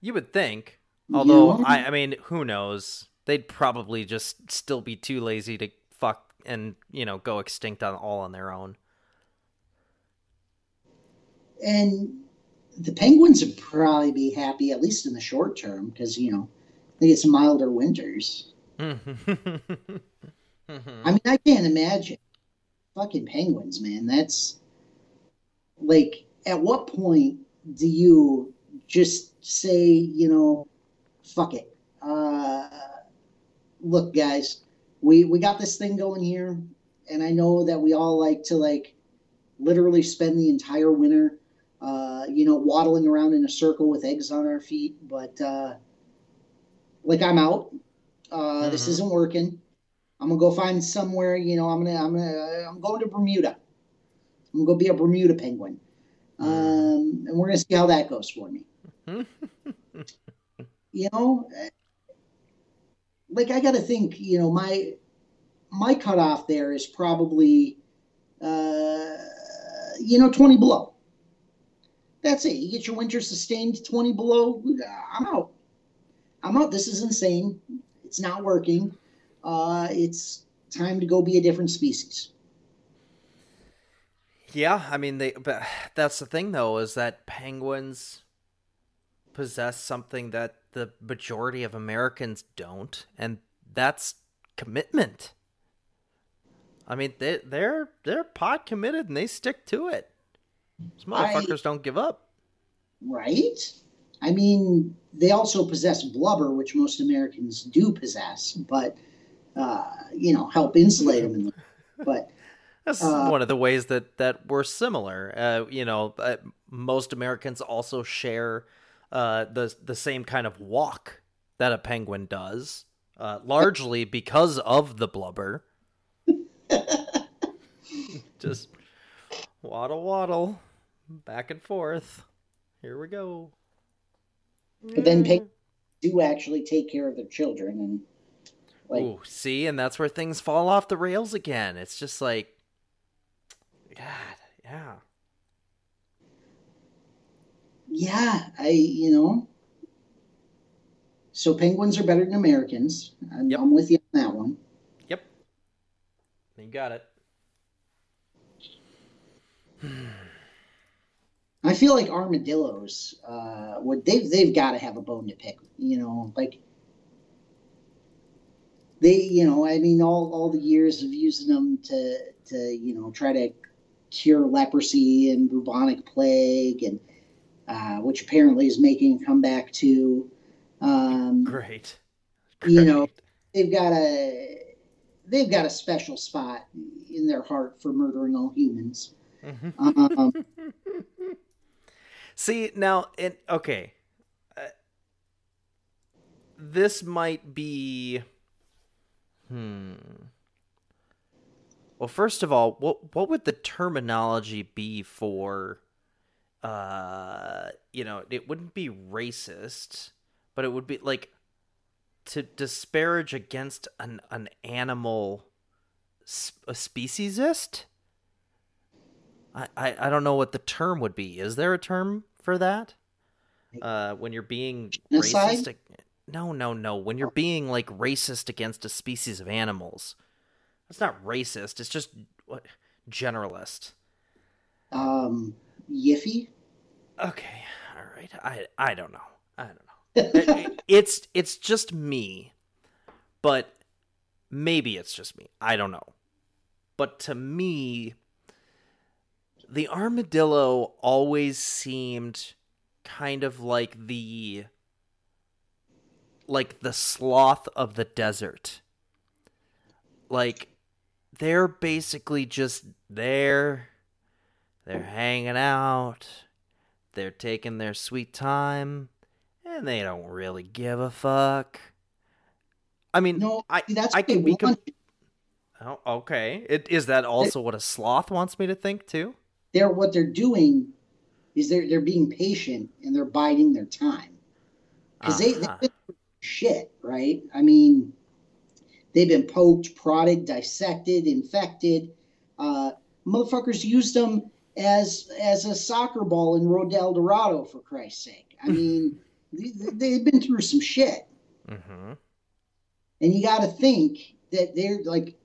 You would think. Although, yeah. I, I mean, who knows? They'd probably just still be too lazy to fuck and, you know, go extinct on all on their own. And the penguins would probably be happy, at least in the short term, because, you know, they get some milder winters. I mean, I can't imagine fucking penguins, man. That's like, at what point do you just say, you know, fuck it? Uh, look, guys, we, we got this thing going here, and I know that we all like to, like, literally spend the entire winter, uh, you know, waddling around in a circle with eggs on our feet, but, uh, like, I'm out. Uh, mm-hmm. This isn't working. I'm gonna go find somewhere, you know, I'm gonna, I'm gonna, I'm going to Bermuda. I'm gonna go be a Bermuda penguin. Um, and we're gonna see how that goes for me. You know, like, I got to think, you know, my my cutoff there is probably, uh, you know, twenty below. That's it. You get your winter sustained twenty below. I'm out. I'm out. This is insane. It's not working. Uh, it's time to go be a different species. Yeah, I mean, they. But that's the thing, though, is that penguins possess something that the majority of Americans don't, and that's commitment. I mean, they, they're they're pot committed and they stick to it. These motherfuckers I, don't give up. Right? I mean, they also possess blubber, which most Americans do possess, but, uh, you know, help insulate them. In the, but that's uh, one of the ways that, that we're similar. Uh, you know, uh, most Americans also share Uh, the the same kind of walk that a penguin does, uh, largely because of the blubber. Just waddle, waddle, back and forth. Here we go. But then penguins do actually take care of their children, and like, ooh, see, and that's where things fall off the rails again. It's just like, God, yeah. Yeah, I, you know, so penguins are better than Americans. I'm, yep. I'm with you on that one. Yep. You got it. I feel like armadillos, uh, would, they've, they've got to have a bone to pick, you know, like they, you know, I mean, all, all the years of using them to, to, you know, try to cure leprosy and bubonic plague and, Uh, which apparently is making a comeback to, um, great. great. You know, they've got a, they've got a special spot in their heart for murdering all humans. Mm-hmm. Um, See now, it, okay. Uh, this might be, hmm. Well, first of all, what what would the terminology be for, uh, you know, it wouldn't be racist, but it would be like to disparage against an, an animal, a speciesist? I, I, I don't know what the term would be. Is there a term for that? Uh, when you're being genocide? Racist? No, no, no. When you're being like racist against a species of animals. It's not racist. It's just what generalist. Um, Yiffy. Okay, all right. I I don't know. I don't know. it, it's it's just me, but maybe it's just me. I don't know. But to me, the armadillo always seemed kind of like the like the sloth of the desert. Like. They're basically just there, they're hanging out, they're taking their sweet time, and they don't really give a fuck. I mean, no, I, that's I can be... Com- oh, okay. It, is that also it, what a sloth wants me to think, too? They're What they're doing is they're, they're being patient, and they're biding their time. Because uh-huh. they, they're shit, right? I mean... They've been poked, prodded, dissected, infected. Uh, motherfuckers used them as as a soccer ball in Road to El Dorado, for Christ's sake. I mean, they, they've been through some shit. Mm-hmm. And you got to think that they're like,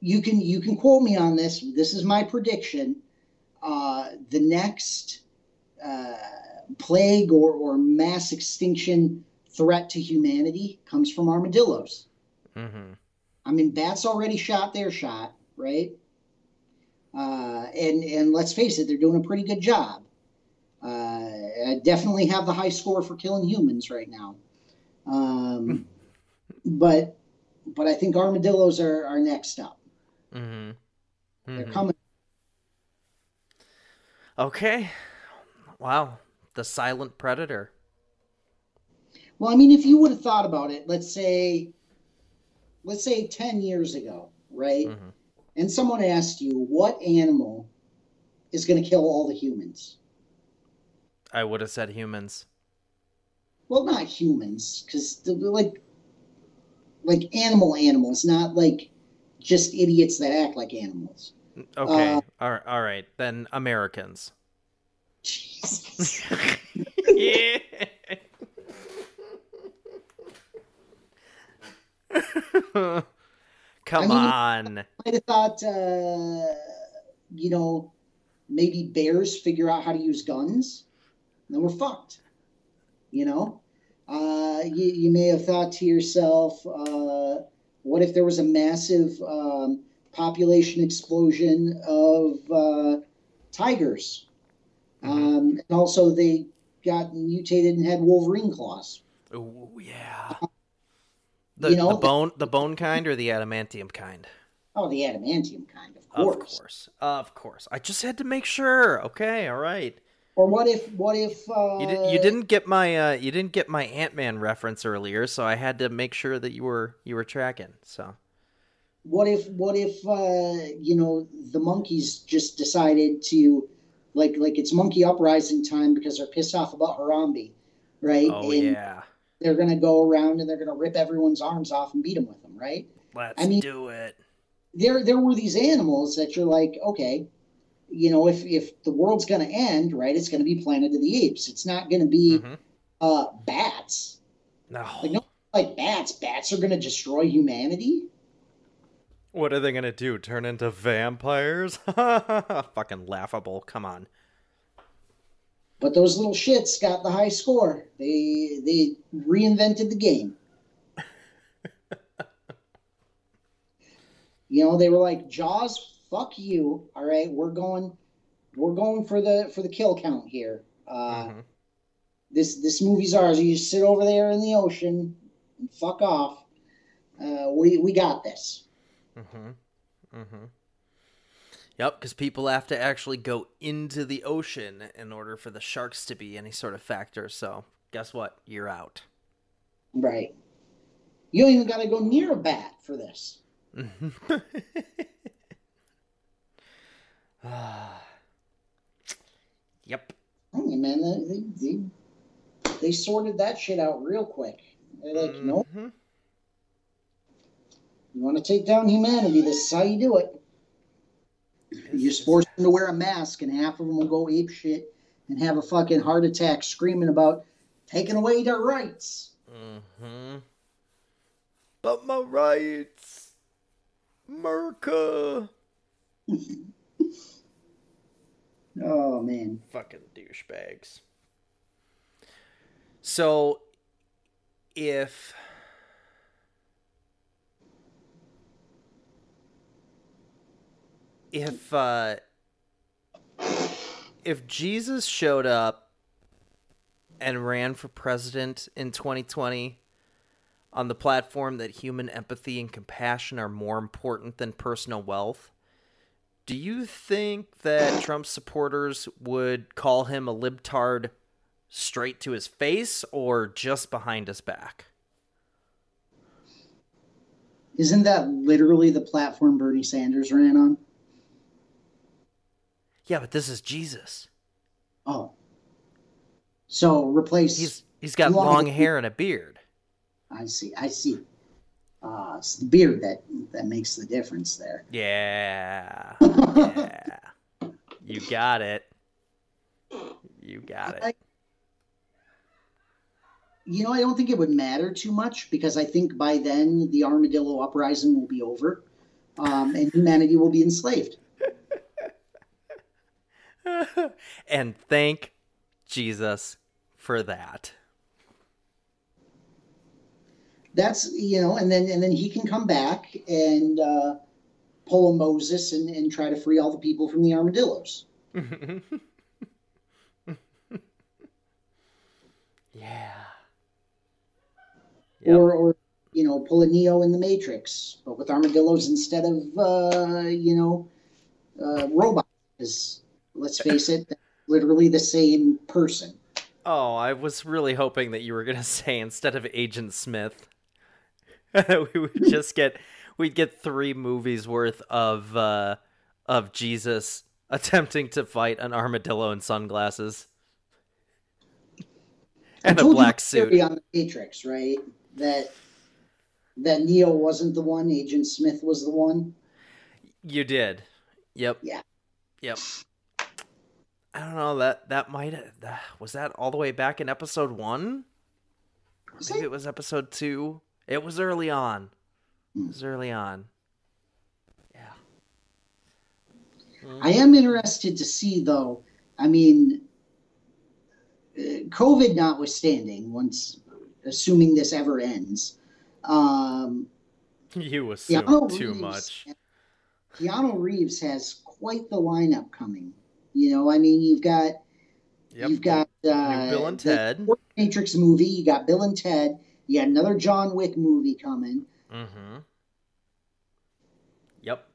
you can you can quote me on this. This is my prediction. Uh, the next uh, plague or, or mass extinction threat to humanity comes from armadillos. Mm-hmm. I mean, bats already shot their shot, right? Uh, and and let's face it, they're doing a pretty good job. Uh, I definitely have the high score for killing humans right now. Um, but but I think armadillos are, are next up. Mm-hmm. Mm-hmm. They're coming. Okay. Wow. The silent predator. Well, I mean, if you would have thought about it, let's say, let's say ten years ago, right? Mm-hmm. And someone asked you, what animal is going to kill all the humans? I would have said humans. Well, not humans, because like, like animal animals, not like just idiots that act like animals. Okay. Uh, all right. All right. Then Americans. Jesus. Yeah. Come I mean, on. I might have thought, uh, you know, maybe bears figure out how to use guns, and then we're fucked. You know? Uh, you, you may have thought to yourself, uh, what if there was a massive um, population explosion of uh, tigers? Mm-hmm. Um, and also, they got mutated and had Wolverine claws. Oh, yeah. Uh, The, you know, the bone the bone kind or the adamantium kind? Oh, the adamantium kind, of course. Of course. Of course. I just had to make sure. Okay, all right. Or what if what if uh... you, did, you didn't get my uh, you didn't get my Ant-Man reference earlier, so I had to make sure that you were you were tracking. So what if what if uh, you know, the monkeys just decided to like like it's monkey uprising time because they're pissed off about Harambe, right? Oh and, yeah. They're going to go around and they're going to rip everyone's arms off and beat them with them, right? Let's I mean, do it. There there were these animals that you're like, okay, you know, if, if the world's going to end, right, it's going to be Planet of the Apes. It's not going to be mm-hmm. uh, bats. No. Like, no. Like bats. Bats are going to destroy humanity. What are they going to do? Turn into vampires? Fucking laughable. Come on. But those little shits got the high score. They they reinvented the game. You know, they were like, Jaws, fuck you. All right, we're going we're going for the for the kill count here. Uh, mm-hmm. This this movie's ours. You just sit over there in the ocean and fuck off. Uh, we we got this. Mm-hmm. Mm-hmm. Yep, because people have to actually go into the ocean in order for the sharks to be any sort of factor. So guess what? You're out. Right. You don't even got to go near a bat for this. Yep. Hey, man, they, they, they sorted that shit out real quick. They're like, mm-hmm. nope. You want to take down humanity, this is how you do it. You just force them to wear a mask, and half of them will go ape shit and have a fucking heart attack screaming about taking away their rights. Mm-hmm. But my rights, Merca. Oh, man. Fucking douchebags. So, if... If, uh... If Jesus showed up and ran for president in twenty twenty on the platform that human empathy and compassion are more important than personal wealth, do you think that Trump supporters would call him a libtard straight to his face or just behind his back? Isn't that literally the platform Bernie Sanders ran on? Yeah, but this is Jesus. Oh. So replace... He's He's got long hair and a beard. I see, I see. Uh, it's the beard that, that makes the difference there. Yeah. Yeah. You got it. You got it. I, you know, I don't think it would matter too much because I think by then the armadillo uprising will be over um, and humanity will be enslaved. And thank Jesus for that. That's, you know, and then and then he can come back and uh, pull a Moses and, and try to free all the people from the armadillos. Yeah. Yep. Or, or, you know, pull a Neo in The Matrix, but with armadillos instead of, uh, you know, uh, robots. Because, let's face it, that's literally the same person. Oh, I was really hoping that you were going to say instead of Agent Smith. we would just get we'd get three movies worth of uh, of Jesus attempting to fight an armadillo in sunglasses and a black suit. On the Matrix, right? That that Neo wasn't the one. Agent Smith was the one. You did. Yep. Yeah. Yep. I don't know that that might that, was that all the way back in episode one. Was I think it? it was episode two. It was early on. It was early on. Yeah. I am interested to see, though. I mean, COVID notwithstanding, once assuming this ever ends, um, you assume Keanu too Reeves, much. Keanu Reeves has quite the lineup coming. You know, I mean, you've got, yep. you've got uh, Bill and Ted, the Matrix movie. You got Bill and Ted. You got another John Wick movie coming. Mm-hmm. Yep.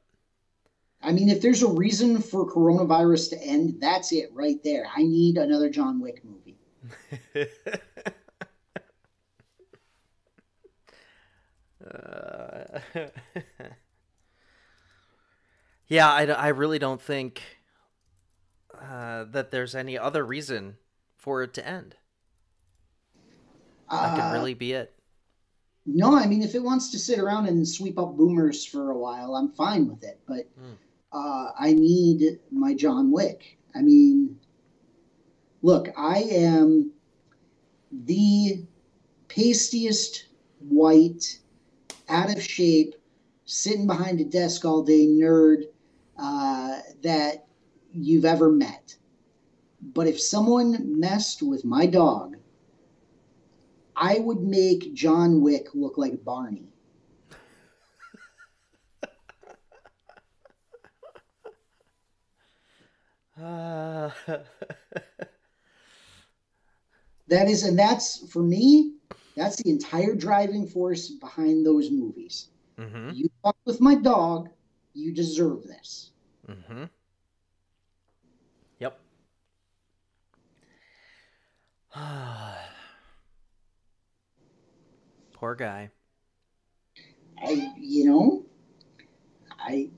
I mean, if there's a reason for coronavirus to end, that's it right there. I need another John Wick movie. uh, yeah, I, I really don't think. Uh, that there's any other reason for it to end. That could really be it. No, I mean, if it wants to sit around and sweep up boomers for a while, I'm fine with it. But mm. uh, I need my John Wick. I mean, look, I am the pastiest, white, out of shape, sitting behind a desk all day nerd uh, that you've ever met. But if someone messed with my dog, I would make John Wick look like Barney. uh... That is, and that's, for me, that's the entire driving force behind those movies. Mm-hmm. You fuck with my dog, you deserve this. Mm-hmm. Poor guy. I, you know, I,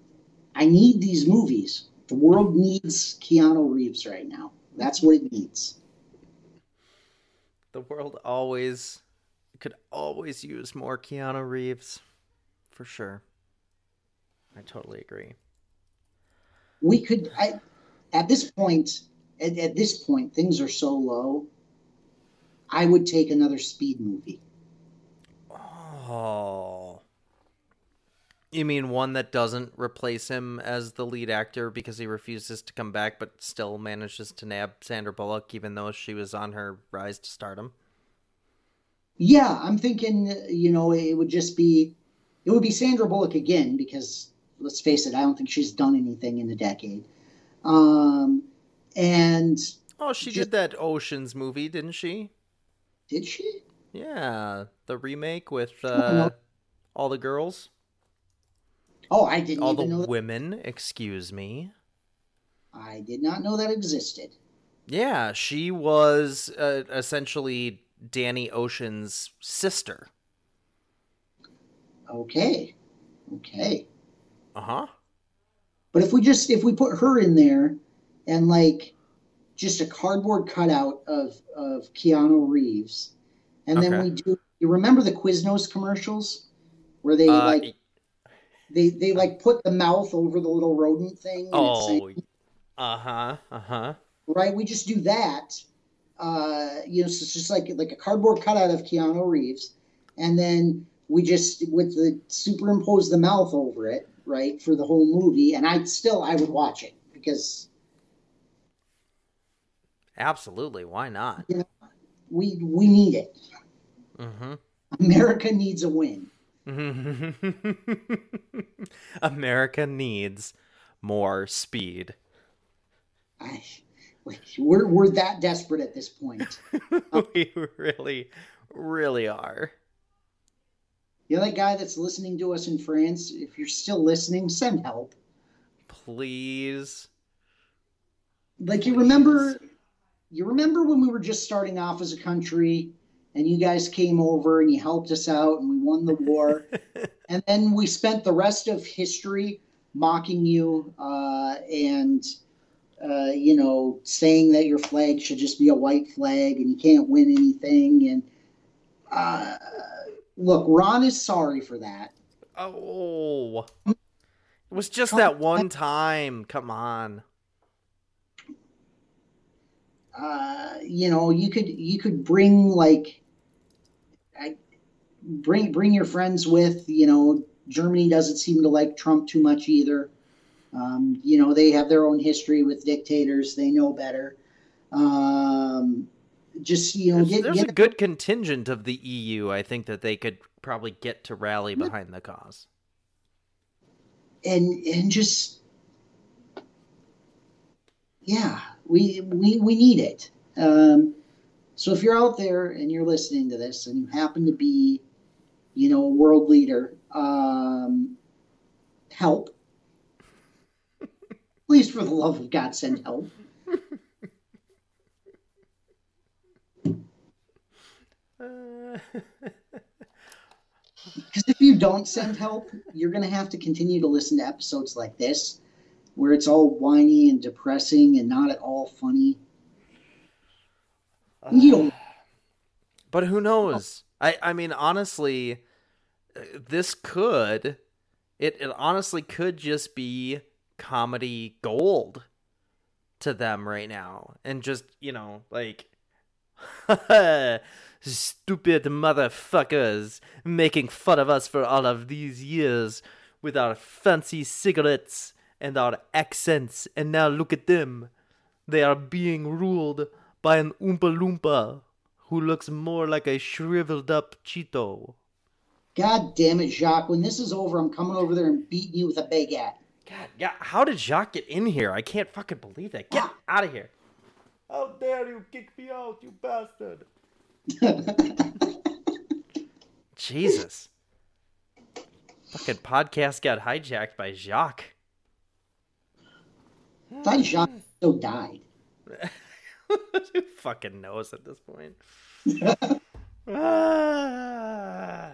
I need these movies. The world needs Keanu Reeves right now. That's what it needs. The world always could always use more Keanu Reeves, for sure. I totally agree. We could, I, at this point, at, at this point, things are so low. I would take another Speed movie. Oh, you mean one that doesn't replace him as the lead actor because he refuses to come back, but still manages to nab Sandra Bullock, even though she was on her rise to stardom? Yeah, I'm thinking, you know, it would just be, it would be Sandra Bullock again, because let's face it, I don't think she's done anything in a decade. Um, and oh, she just, did that Ocean's movie, didn't she? Did she? Yeah, the remake with uh, all the girls. Oh, I didn't all even know. All the women, that. Excuse me. I did not know that existed. Yeah, she was uh, essentially Danny Ocean's sister. Okay. Okay. Uh-huh. But if we just, if we put her in there and like just a cardboard cutout of, of Keanu Reeves, and okay. then we do, you remember the Quiznos commercials where they uh, like, they, they like put the mouth over the little rodent thing. Oh, like, uh-huh. Uh-huh. Right. We just do that. Uh, you know, so it's just like, like a cardboard cutout of Keanu Reeves. And then we just, with the superimpose the mouth over it, right, for the whole movie. And I'd still, I would watch it because. Absolutely. Why not? You know, we, we need it. Mm-hmm. America needs a win. America needs more Speed. I, like, we're, we're that desperate at this point. Um, we really, really are. The other guy that's listening to us in France, if you're still listening, send help. Please. Like, you Please. remember you remember when we were just starting off as a country and you guys came over and you helped us out and we won the war. And then we spent the rest of history mocking you uh, and, uh, you know, saying that your flag should just be a white flag and you can't win anything. And, uh, look, Ron is sorry for that. Oh, it was just Come that one on. time. Come on. Uh, you know, you could, you could bring like, I, bring, bring your friends with, you know, Germany doesn't seem to like Trump too much either. Um, you know, they have their own history with dictators. They know better. Um, Just you know, get, there's get a good it. contingent of the E U. I think that they could probably get to rally behind the cause, and and just yeah, we we we need it. Um, so if you're out there and you're listening to this, and you happen to be, you know, a world leader, um, help! Please, for the love of God, send help. Because if you don't send help, you're going to have to continue to listen to episodes like this, where it's all whiny and depressing and not at all funny. Uh, you don't. But who knows? I, I mean, honestly, this could, it, it honestly could just be comedy gold to them right now. And just, you know, like, stupid motherfuckers making fun of us for all of these years with our fancy cigarettes and our accents, and now look at them. They are being ruled by an Oompa Loompa who looks more like a shriveled up Cheeto. God damn it, Jacques. When this is over, I'm coming over there and beating you with a baguette. God, yeah. How did Jacques get in here? I can't fucking believe that. Get out of here. How dare you kick me out, you bastard. Jesus. Fucking podcast got hijacked by Jacques. I thought Jacques so died. Who fucking knows at this point? Ah.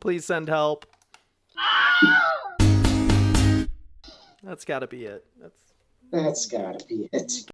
Please send help. That's got to be it. That's That's got to be it.